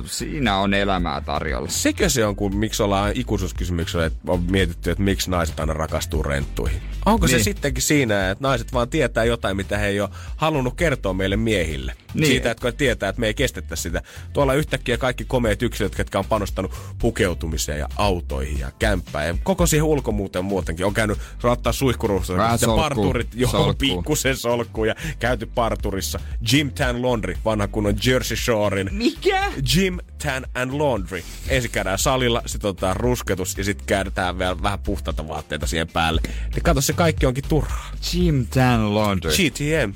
siinä on elämää tarjolla. Sekö se on, kun miksi ollaan ikuisuuskysymyksellä, että on mietitty, että miksi naiset aina rakastuu renttuihin? Onko se sittenkin siinä, että naiset vaan tietää jotain, mitä he ei ole halunnut kertoa meille miehille? Niin. Siitä, että kun tietää, että me ei kestettäisi sitä. Tuolla yhtäkkiä kaikki komeet yksilöt, jotka on panostanut pukeutumiseen ja autoihin ja kämppään ja koko siihen ulkomuuteen muutenkin. On käynyt, saattaa suihkuruhtoja, parturit johon pikkusen solkkuun ja käyty parturissa. Gym Tan Laundry, vanha kun on Jersey Shorein. Mikä? Gym Tan and Laundry. Ensin käydään salilla, sitten otetaan rusketus ja sitten käydään vielä vähän puhtaita vaatteita siihen päälle. Ja kato, se kaikki onkin turhaa. Gym Tan Laundry. GTM.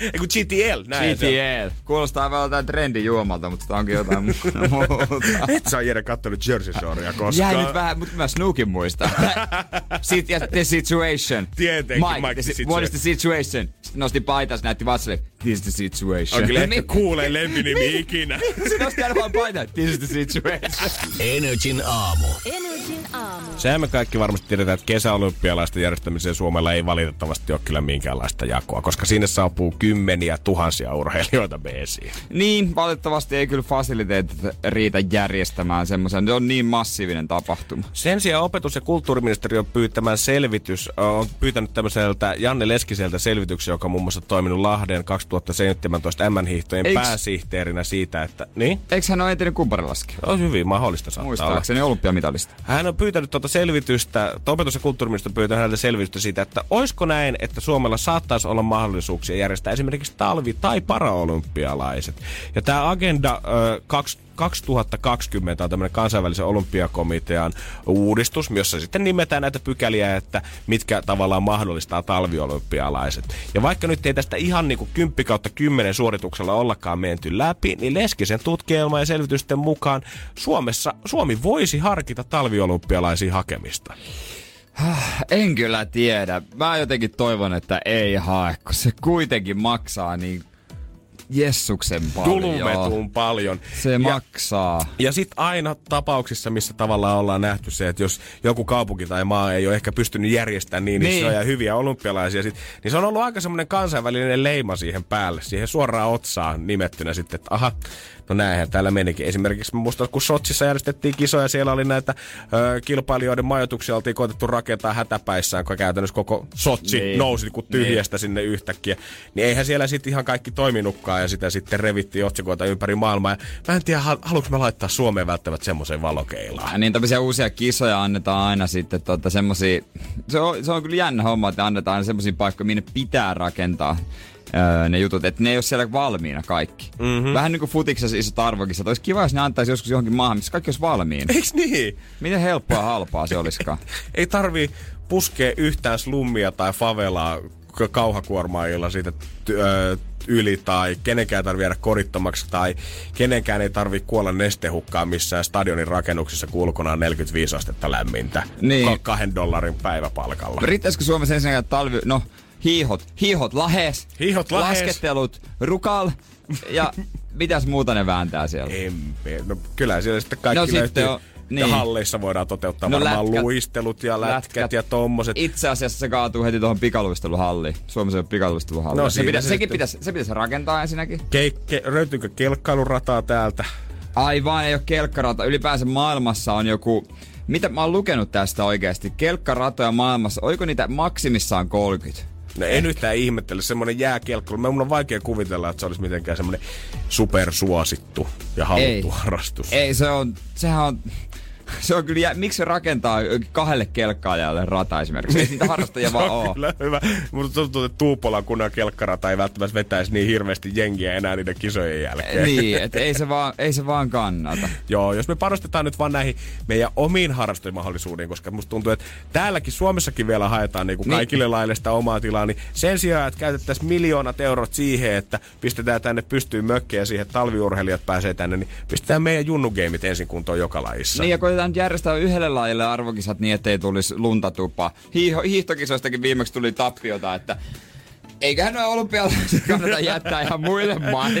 Eiku GTL. Kuulostaa vähän jotain trendijuomalta, mutta sitä onkin jotain muuta. Et sä oon Jere kattonut Jersey Shorea koskaan. Jäi nyt vähän, mutta mä Snookin muistan. The Situation. Tietenkin Mike the Situation. What is the situation? Sitten nosti paitas, näytti vatsalle. This is the situation. On kyllä ehkä kuulee lempinimi ikinä. Se nosti aina vaan paitaa. This is the situation. NRJ:n aamu. Sehän me kaikki varmasti tiedetään, että kesäolympialaisten järjestämiseen Suomella ei valitettavasti ole kyllä minkäänlaista jakoa, koska sinne saapuu kymmeniä tuhansia urheilijoita beesiin. Niin, valitettavasti ei kyllä fasiliteetit riitä järjestämään semmoisen. Se on niin massiivinen tapahtuma. Sen sijaan opetus- ja kulttuuriministeriön on pyytänyt tämmöiseltä Janne Leskiseltä selvityksen, joka on muun muassa toiminut Lahden 2017 MM-hiihtojen pääsihteerinä siitä, että... Niin? Eikö hän ole entinen kumparilaski? On hyvin mahdollista saattaa olla. Muistaakseni olympiamitalista. Hän on pyytänyt tuota selvitystä, opetus- ja kulttuuriministeriön pyytänyt häneltä selvitystä siitä, että olisiko näin, että Suomella saattaisi olla mahdollisuuksia järjestää esimerkiksi talvi- tai paraolympialaiset. Ja tämä Agenda 2020 on tämmöinen kansainvälisen olympiakomitean uudistus, jossa sitten nimetään näitä pykäliä, että mitkä tavallaan mahdollistaa talviolympialaiset. Ja vaikka nyt ei tästä ihan niin kuin 10/10 suorituksella ollakaan menty läpi, niin Leskisen tutkielman ja selvitysten mukaan Suomi voisi harkita talviolympialaisiin hakemista. En kyllä tiedä. Mä jotenkin toivon, että ei hae, kun se kuitenkin maksaa niin jessuksen paljon. Tulumetuun paljon. Se ja, maksaa. Ja sit aina tapauksissa, missä tavallaan ollaan nähty se, että jos joku kaupunki tai maa ei ole ehkä pystynyt järjestämään niin isoja hyviä olympialaisia, niin se on ollut aika semmoinen kansainvälinen leima siihen päälle, siihen suoraan otsaan nimettynä sitten, että aha, no näinhän täällä menikin. Esimerkiksi muistan, kun Sotsissa järjestettiin kisoja, siellä oli näitä kilpailijoiden majoituksia, oltiin koetettu rakentaa hätäpäissään, kun käytännössä koko Sotsi nousi kuin tyhjästä sinne yhtäkkiä. Niin eihän siellä sitten ihan kaikki toiminutkaan ja sitä sitten revittiin otsikoita ympäri maailmaa. Ja mä en tiedä, haluanko mä laittaa Suomeen välttämättä semmoiseen valokeilaan. Niin tämmöisiä uusia kisoja annetaan aina sitten semmoisia, se on kyllä jännä homma, että annetaan aina semmoisia paikkoja, minne pitää rakentaa. Ne jutut, että ne ei ole siellä valmiina kaikki. Mm-hmm. Vähän niinku futiksessa isot arvokisat. Olisi kiva, jos ne antaisi joskus johonkin maahan, missä kaikki olisi valmiina. Eiks niin? Miten helppoa ja halpaa se olisikaan? Ei tarvii puskea yhtään slummia tai favelaa kauhakuormaajilla siitä yli, tai kenenkään ei tarvitse jäädä korittomaksi, tai kenenkään ei tarvitse kuolla nestehukkaan missään stadionin rakennuksessa, kun ulkona on 45 astetta lämmintä. Niin. $2 päiväpalkalla. Riittäisikö Suomessa ensinnäkin talvi... No, hiihot lahes, laskettelut, rukal ja mitäs muuta ne vääntää siellä? No kyllä siellä sitten kaikki löytyy. Ja halleissa voidaan toteuttaa varmaan luistelut ja lätkät ja tommoset. Itse asiassa se kaatuu heti tuohon pikaluisteluhalliin. Suomessa ei ole pikaluisteluhallia. No, se pitäisi rakentaa ensinnäkin. Löytyykö kelkkailurataa täältä? Aivan, ei ole kelkkarata. Ylipäänsä maailmassa on joku... Mitä mä oon lukenut tästä oikeesti? Kelkkaratoja maailmassa, oiko niitä maksimissaan 30? No en yhtään ihmettele, semmonen jääkielkkailu. Mun on vaikea kuvitella, että se olisi mitenkään semmonen supersuosittu ja haluttu harrastus. Ei, se on kyllä, miksi se rakentaa kahdelle kelkkaajalle rata esimerkiksi? Ei niitä harrastajia vaan oo. Se on kyllä hyvä, mutta tuntuu, että Tuupolan kunnan kelkkarata ei välttämättä vetäisi niin hirveästi jengiä enää niiden kisojen jälkeen. Niin, että ei se vaan kannata. Joo, jos me panostetaan nyt vaan näihin meidän omiin harrastusmahdollisuuksiin, koska musta tuntuu, että täälläkin Suomessakin vielä haetaan niin kuin kaikille laille sitä omaa tilaa, niin sen sijaan, että käytettäisiin €1,000,000 siihen, että pistetään tänne pystyyn mökkejä siihen, että talviurheilijat pääsee tänne, niin pistetään meidän junnugeimit ensin kuntoon joka lajissa. Niin, koitetaan nyt järjestää yhdelle lajille arvokisat niin, ettei tulisi lunta tupaa. Hiihtokisoistakin viimeksi tuli tappiota, että eiköhän nuo olympialaiset kannata jättää ihan muille maille.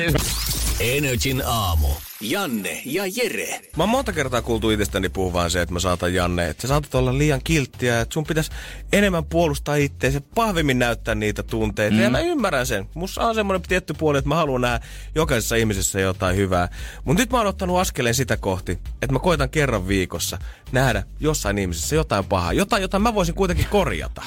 NRJ:n aamu. Janne ja Jere. Mä oon monta kertaa kuultu itsestäni puhuvan se, että mä saatan Janne, että sä saatat olla liian kilttiä, että sun pitäisi enemmän puolustaa itseäsi, pahvimmin näyttää niitä tunteita. Ja mä ymmärrän sen. Musta on semmoinen tietty puoli, että mä haluan nähdä jokaisessa ihmisessä jotain hyvää. Mut nyt mä oon ottanut askeleen sitä kohti, että mä koitan kerran viikossa nähdä jossain ihmisessä jotain pahaa. Jotain, jota mä voisin kuitenkin korjata.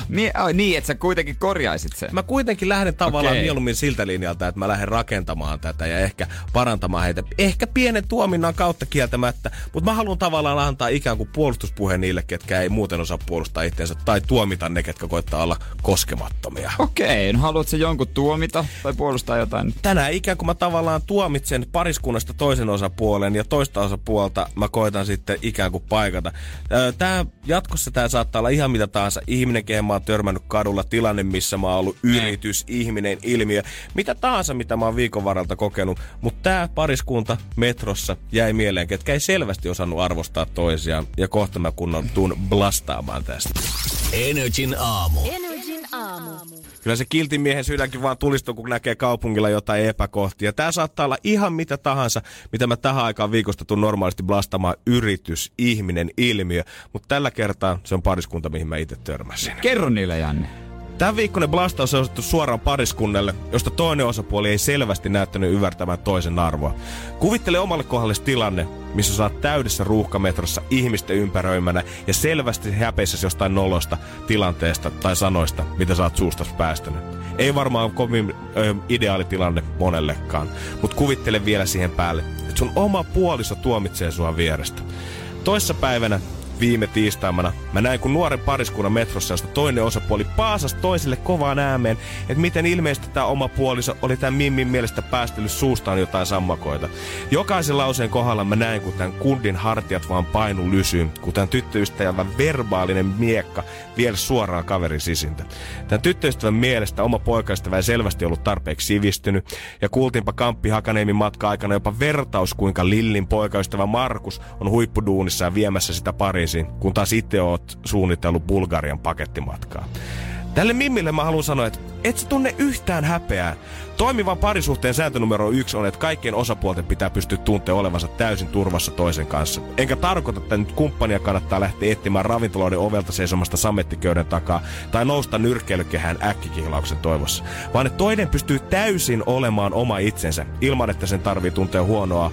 Niin, että sä kuitenkin korjaisit sen. Mä kuitenkin lähden tavallaan mieluummin siltä linjalta, että mä lähden rakentamaan tätä ja ehkä parantamaan heitä. Ehkä pienen tuominnan kautta kieltämättä, mutta mä haluan tavallaan antaa ikään kuin puolustuspuhe niille, ketkä ei muuten osaa puolustaa itseänsä, tai tuomita ne, ketkä koittaa olla koskemattomia. Okei, no haluatko jonkun tuomita tai puolustaa jotain? Tänään ikään kuin mä tavallaan tuomitsen pariskunnasta toisen osapuolen ja toista osapuolta mä koitan sitten ikään kuin paikata. Jatkossa saattaa olla ihan mitä tahansa ihminen, kehen mä oon törmännyt kadulla, tilanne, missä mä oon ollut yritys, ihminen, ilmiö, mitä tahansa, mitä mä oon viikon varalta kokenut, mutta tää pariskunta metrossa jäi mieleen, ketkä ei selvästi osannut arvostaa toisiaan. Ja kohta mä tuun blastaamaan tästä. NRJ:n aamu. NRJ:n aamu. Kyllä se kiltin miehen sydänkin vaan tulistuu, kun näkee kaupungilla jotain epäkohtia. Tää saattaa olla ihan mitä tahansa, mitä mä tähän aikaan viikosta tuun normaalisti blastamaan yritys, ihminen, ilmiö. Mutta tällä kertaa se on pariskunta, mihin mä itse törmäsin. Kerro niille, Janne. Tämän viikkoinen blastaus on osattu suoraan pariskunnalle, josta toinen osapuoli ei selvästi näyttänyt ymmärtämään toisen arvoa. Kuvittele omalle kohdalle tilanne, missä sä oot täydessä ruuhkametrossa ihmisten ympäröimänä ja selvästi häpeissäsi jostain nolosta, tilanteesta tai sanoista, mitä sä oot suustas päästänyt. Ei varmaan ole kovin ideaalitilanne monellekaan, mutta kuvittele vielä siihen päälle, että sun oma puoliso tuomitsee sua vierestä. Toissapäivänä viime tiistaimana mä näin, kun nuoren pariskunnan metrossa, josta toinen osapuoli paasasi toiselle kovaan ääneen, että miten ilmeisesti tämä oma puoliso oli tämän Mimmin mielestä päästellyt suustaan jotain sammakoita. Jokaisen lauseen kohdalla mä näin, kun tämän kundin hartiat vaan painu lysyyn, kun tämän tyttöystävän verbaalinen miekka vielä suoraan kaverin sisintä. Tämän tyttöystävän mielestä oma poikaystävä ei selvästi ollut tarpeeksi sivistynyt, ja kuultiinpa Kamppi Hakaniemin matka-aikana jopa vertaus, kuinka Lillin poikaystävä Markus on huippuduunissaan viemässä sitä pariin, kun taas itse oot suunnitellut Bulgarian pakettimatkaa. Tälle Mimmille mä haluan sanoa, että et sä tunne yhtään häpeää. Toimivan parisuhteen sääntö numero 1 on, että kaikkien osapuolten pitää pystyä tuntea olevansa täysin turvassa toisen kanssa. Enkä tarkoita, että nyt kumppania kannattaa lähteä etsimään ravintoloiden ovelta seisomasta samettiköyden takaa tai nousta nyrkkeilykehän äkkikihlauksen toivossa. Vaan että toinen pystyy täysin olemaan oma itsensä ilman, että sen tarvii tuntea huonoa.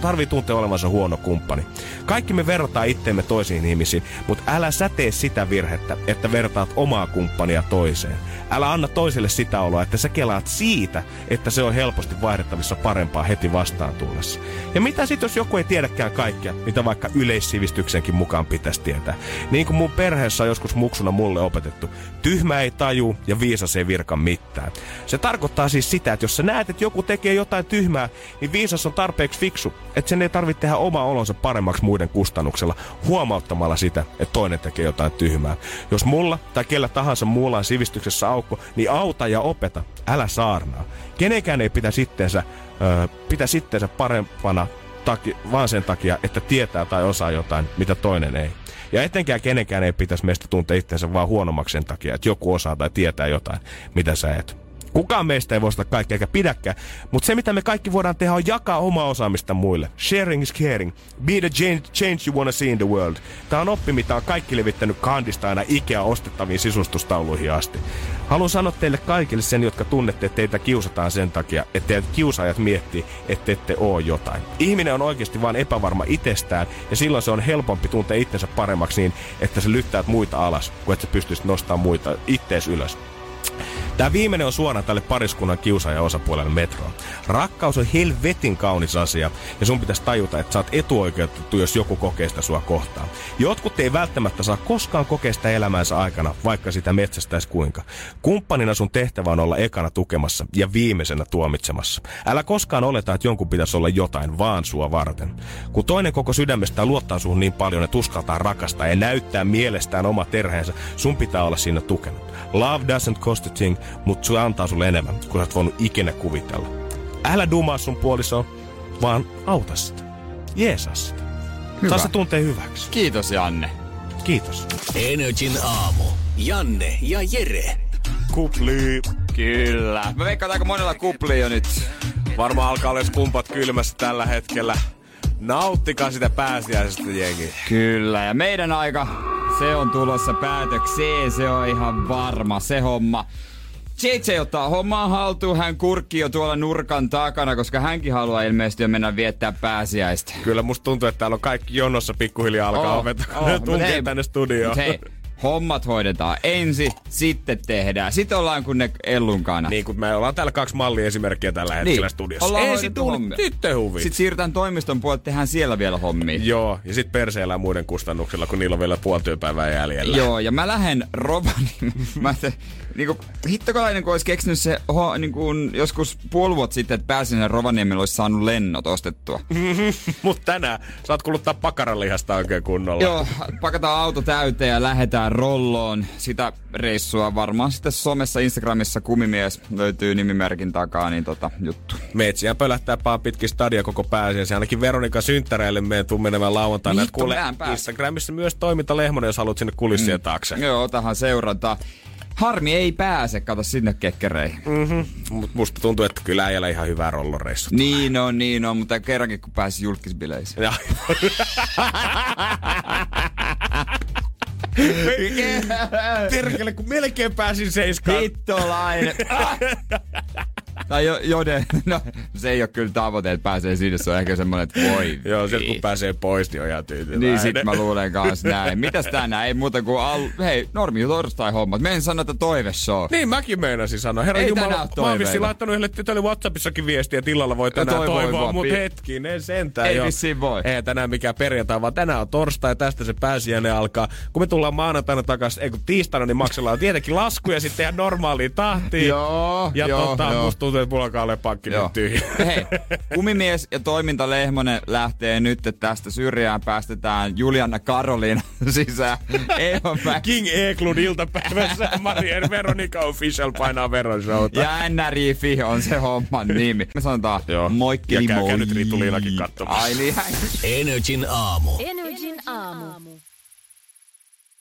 Tarvii tuntea olevansa huono kumppani. Kaikki me verrataan itteemme toisiin ihmisiin, mutta älä sä tee sitä virhettä, että vertaat omaa kumppania toiseen. Älä anna toiselle sitä oloa, että sä kelaat siitä, että se on helposti vaihdettavissa parempaa heti vastaan tullessa. Ja mitä sit, jos joku ei tiedäkään kaikkea, mitä vaikka yleissivistyksenkin mukaan pitäisi tietää? Niin kuin mun perheessä on joskus muksuna mulle opetettu, tyhmä ei taju ja viisas ei virka mitään. Se tarkoittaa siis sitä, että jos sä näet, että joku tekee jotain tyhmää, niin viisas on tarpeeksi fiksu, että sen ei tarvitse tehdä oma olonsa paremmaksi muiden kustannuksella huomauttamalla sitä, että toinen tekee jotain tyhmää. Jos mulla tai kellä tahansa muulla on sivistyksessä aukko, niin auta ja opeta, älä saarnaa. Kenenkään ei pitä sitteensä parempana vaan sen takia, että tietää tai osaa jotain, mitä toinen ei. Ja etenkään kenenkään ei pitäisi meistä tuntea itseensä vaan huonommaksi sen takia, että joku osaa tai tietää jotain, mitä sä et. Kukaan meistä ei voi sitä kaikkea eikä pidäkään, mutta se mitä me kaikki voidaan tehdä on jakaa omaa osaamista muille. Sharing is caring. Be the change you wanna see in the world. Tää on oppi, mitä on kaikki levittänyt kandista aina Ikea ostettaviin sisustustauluihin asti. Haluan sanoa teille kaikille sen, jotka tunnette, että teitä kiusataan sen takia, että teidät kiusaajat miettii, että ette oo jotain. Ihminen on oikeasti vaan epävarma itsestään, ja silloin se on helpompi tuntea itsensä paremmaksi niin, että sä lyttäät muita alas, kuin että sä pystyisit nostamaan muita ittees ylös. Tää viimeinen on suoraan tälle pariskunnan kiusaajan osapuolelle metroon. Rakkaus on helvetin kaunis asia, ja sun pitäisi tajuta, että sä oot etuoikeutettu, jos joku kokee sitä sua kohtaan. Jotkut ei välttämättä saa koskaan kokea sitä elämänsä aikana, vaikka sitä metsästäisi kuinka. Kumppanina sun tehtävä on olla ekana tukemassa ja viimeisenä tuomitsemassa. Älä koskaan oleta, että jonkun pitäisi olla jotain vaan sua varten. Kun toinen koko sydämestään luottaa suhun niin paljon, että uskaltaa rakastaa ja näyttää mielestään oma terheensä, sun pitää olla siinä tukena. Love doesn't cost a thing, mutta se antaa sulle enemmän, kun sä oot voinut ikinä kuvitella. Älä dumaa sun puolisoon, vaan auta sitä. Jeesaa sitä. Saa se tuntee hyväksi. Kiitos, Janne. Kiitos. NRJ:n aamu. Janne ja Jere. Kuplii. Kyllä. Mä veikkaan aika monella kuplii jo nyt. Varmaan alkaa olla kumpat kylmässä tällä hetkellä. Nauttikaa sitä pääsiäisestä, jengi. Kyllä, ja meidän aika, se on tulossa päätökseen, se on ihan varma se homma. JJ ottaa hommaa haltuun, hän kurkkii jo tuolla nurkan takana, koska hänkin haluaa ilmeisesti mennä viettää pääsiäistä. Kyllä musta tuntuu, että täällä on kaikki jonossa pikkuhiljaa alkaa opettaa, kun ne tunkee tänne studioon. Hommat hoidetaan ensin, sitten tehdään. Sitten ollaan kun ne ellunkana. Niin kuin me ollaan täällä kaksi malliesimerkkiä tällä hetkellä niin, studiossa. Ensin tuunut tyttöhuviin. Sitten siirrytään toimiston puolelle, tehdään siellä vielä hommia. Joo, ja sitten perseellä muiden kustannuksella, kun niillä on vielä puoli työpäivää jäljellä. Joo, ja mä lähden Rovaniin. Niinku, hittokalainen, kun olisi keksinyt se niinku, joskus puoli vuotta sitten, että pääsin Rovaniemellä olisi saanut lennot ostettua. Mut tänään sä oot kuluttaa pakaralihasta oikein kunnolla. Joo, pakataan auto täyteen ja lähdetään rolloon sitä reissua. Varmaan sitten somessa, Instagramissa Kumimies löytyy nimimerkin takaa, niin juttu. Metsiä pölähtää paan pitkin stadia koko pääsiäisiä. Ainakin Veronika synttäreille meidän tuu menemään lauantaina. Kuule, Instagramissa myös toiminta Lehmonen, jos haluat sinne kulissien taakse. Joo, otahan seurantaa. Harmi ei pääse, kato sinne kekkereihin. Mut musta tuntuu, että kyllä äijällä ihan hyvää rolloreissut. Niin on, mutta kerrankin kun pääsi julkisbileisiin. Terkele, kun melkein pääsin seiskaan. Hittolainen. Tai jode. No, se ei oo kyllä tavoite, että pääsee sinne. Se on ehkä semmonen, että voi. Joo, sieltä kun pääsee pois, niin on ihan tyytyväinen. Niin sit mä luulen kans näin. Mitäs tänään? Ei muuta kuin hei, normi torstai hommat. Mä en sano, että toiveshow. Niin, mäkin meinasin sanoa. Herra Jumala, mä oon vissiin laittanut yhdelle tytölle Whatsappissakin viestiä. Tilalla voi tänään toivoa, mut hetkinen sentään. Ei vissiin voi. Ei tänään mikään perjantai, vaan tänään on torstai. Tästä se pääsiäinen alkaa. Kun me tullaan maanantaina takas, ei kun tiistaina, niin maksellaan tietenkin laskuja sitten ihan normaaliin tahtiin. Joo. Tuntuu, että mulla alkaa olemaan pankki nyt tyhjä. Hei, Kumimies ja toiminta Lehmonen lähtee nyt tästä syrjään. Päästetään Julianna Karoliina sisään. King Eklund iltapäivässä. Maria Veronica Official painaa veronshouta. Ja NRJ on se homman nimi. Me sanotaan moikki moi. Ja käykää nyt Rituliinakin katsomassa. NRJ:n aamu.